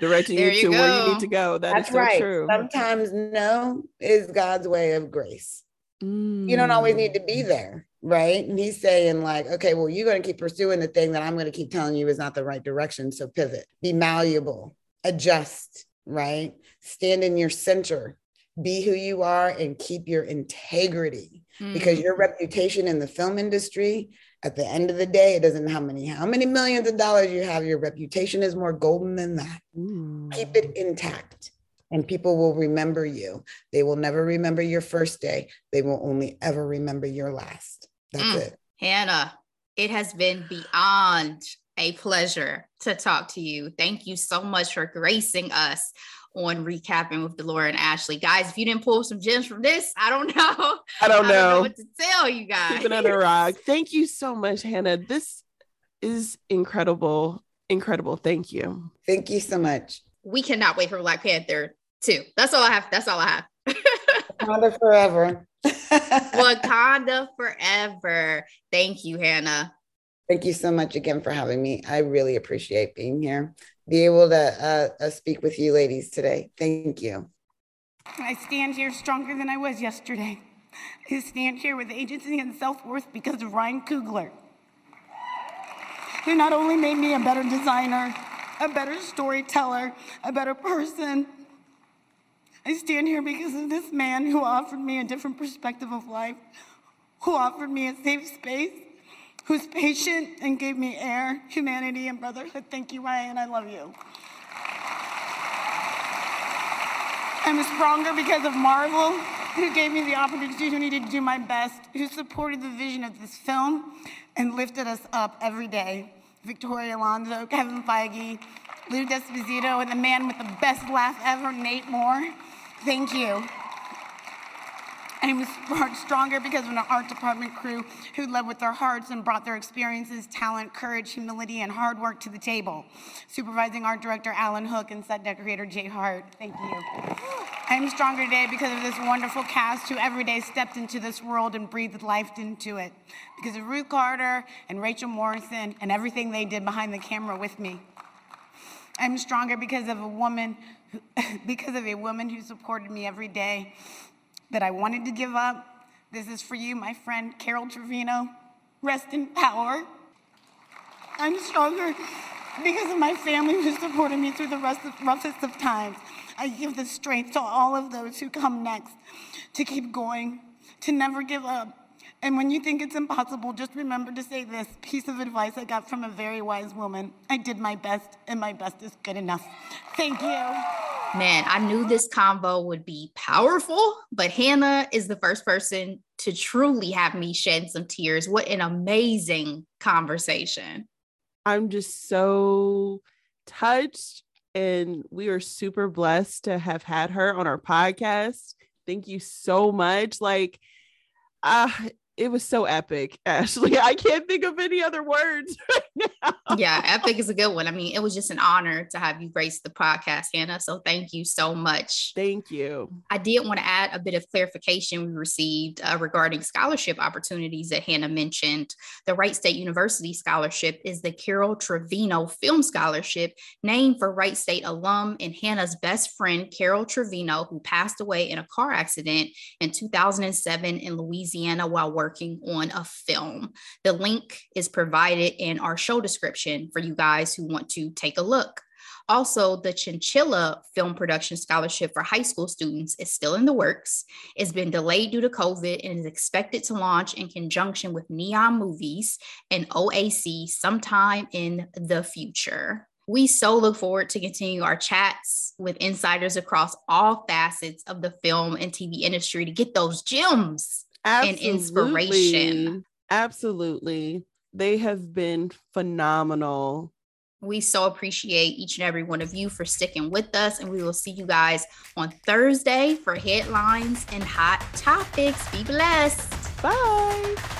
Directing you, you to go. where you need to go. That That's is so right. true. Sometimes no is God's way of grace. Mm. You don't always need to be there. Right. And he's saying, like, okay, well, you're going to keep pursuing the thing that I'm going to keep telling you is not the right direction. So pivot, be malleable, adjust. Right? Stand in your center, be who you are, and keep your integrity, mm-hmm. because your reputation in the film industry, at the end of the day, it doesn't matter how many, how many millions of dollars you have, your reputation is more golden than that. Ooh. Keep it intact, and people will remember you. They will never remember your first day. They will only ever remember your last. That's mm. it. Hannah, it has been beyond a pleasure to talk to you. Thank you so much for gracing us on Recapping with Delora and Ashley. Guys, if you didn't pull some gems from this, I don't know. I don't know, I don't know what to tell you guys. Keep it under a rock. Thank you so much, Hannah. This is incredible. Incredible. Thank you. Thank you so much. We cannot wait for Black Panther two. That's all I have. That's all I have. Wakanda forever. Wakanda forever. Thank you, Hannah. Thank you so much again for having me. I really appreciate being here, be able to uh, uh, speak with you ladies today. Thank you. I stand here stronger than I was yesterday. who stand here with agency and self-worth because of Ryan Coogler, who not only made me a better designer, a better storyteller, a better person. I stand here because of this man who offered me a different perspective of life, who offered me a safe space, who's patient and gave me air, humanity, and brotherhood. Thank you, Ryan, I love you. I'm stronger because of Marvel, who gave me the opportunity to do my best, who supported the vision of this film and lifted us up every day. Victoria Alonso, Kevin Feige, Lou Desposito, and the man with the best laugh ever, Nate Moore. Thank you. I was stronger because of an art department crew who led with their hearts and brought their experiences, talent, courage, humility, and hard work to the table. Supervising art director Alan Hook and set decorator Jay Hart, thank you. I'm stronger today because of this wonderful cast who every day stepped into this world and breathed life into it. Because of Ruth Carter and Rachel Morrison and everything they did behind the camera with me. I'm stronger because of a woman, who, because of a woman who supported me every day that I wanted to give up. This is for you, my friend, Carol Trevino. Rest in power. I'm stronger because of my family who supported me through the roughest of times. I give the strength to all of those who come next to keep going, to never give up. And when you think it's impossible, just remember to say this piece of advice I got from a very wise woman. I did my best, and my best is good enough. Thank you. Man, I knew this combo would be powerful, but Hannah is the first person to truly have me shed some tears. What an amazing conversation. I'm just so touched, and we are super blessed to have had her on our podcast. Thank you so much. Like, uh, it was so epic, Ashley. I can't think of any other words right now. Yeah, epic is a good one. I mean, it was just an honor to have you grace the podcast, Hannah. So thank you so much. Thank you. I did want to add a bit of clarification we received uh, regarding scholarship opportunities that Hannah mentioned. The Wright State University Scholarship is the Carol Trevino Film Scholarship, named for Wright State alum and Hannah's best friend, Carol Trevino, who passed away in a car accident in two thousand seven in Louisiana while working working on a film. The link is provided in our show description for you guys who want to take a look. Also, the Chinchilla Film Production Scholarship for high school students is still in the works. It's been delayed due to COVID and is expected to launch in conjunction with Neon Movies and O A C sometime in the future. We so look forward to continuing our chats with insiders across all facets of the film and T V industry to get those gems. Absolutely. And inspiration. Absolutely. They have been phenomenal. We so appreciate each and every one of you for sticking with us, and we will see you guys on Thursday for headlines and hot topics. Be blessed. Bye.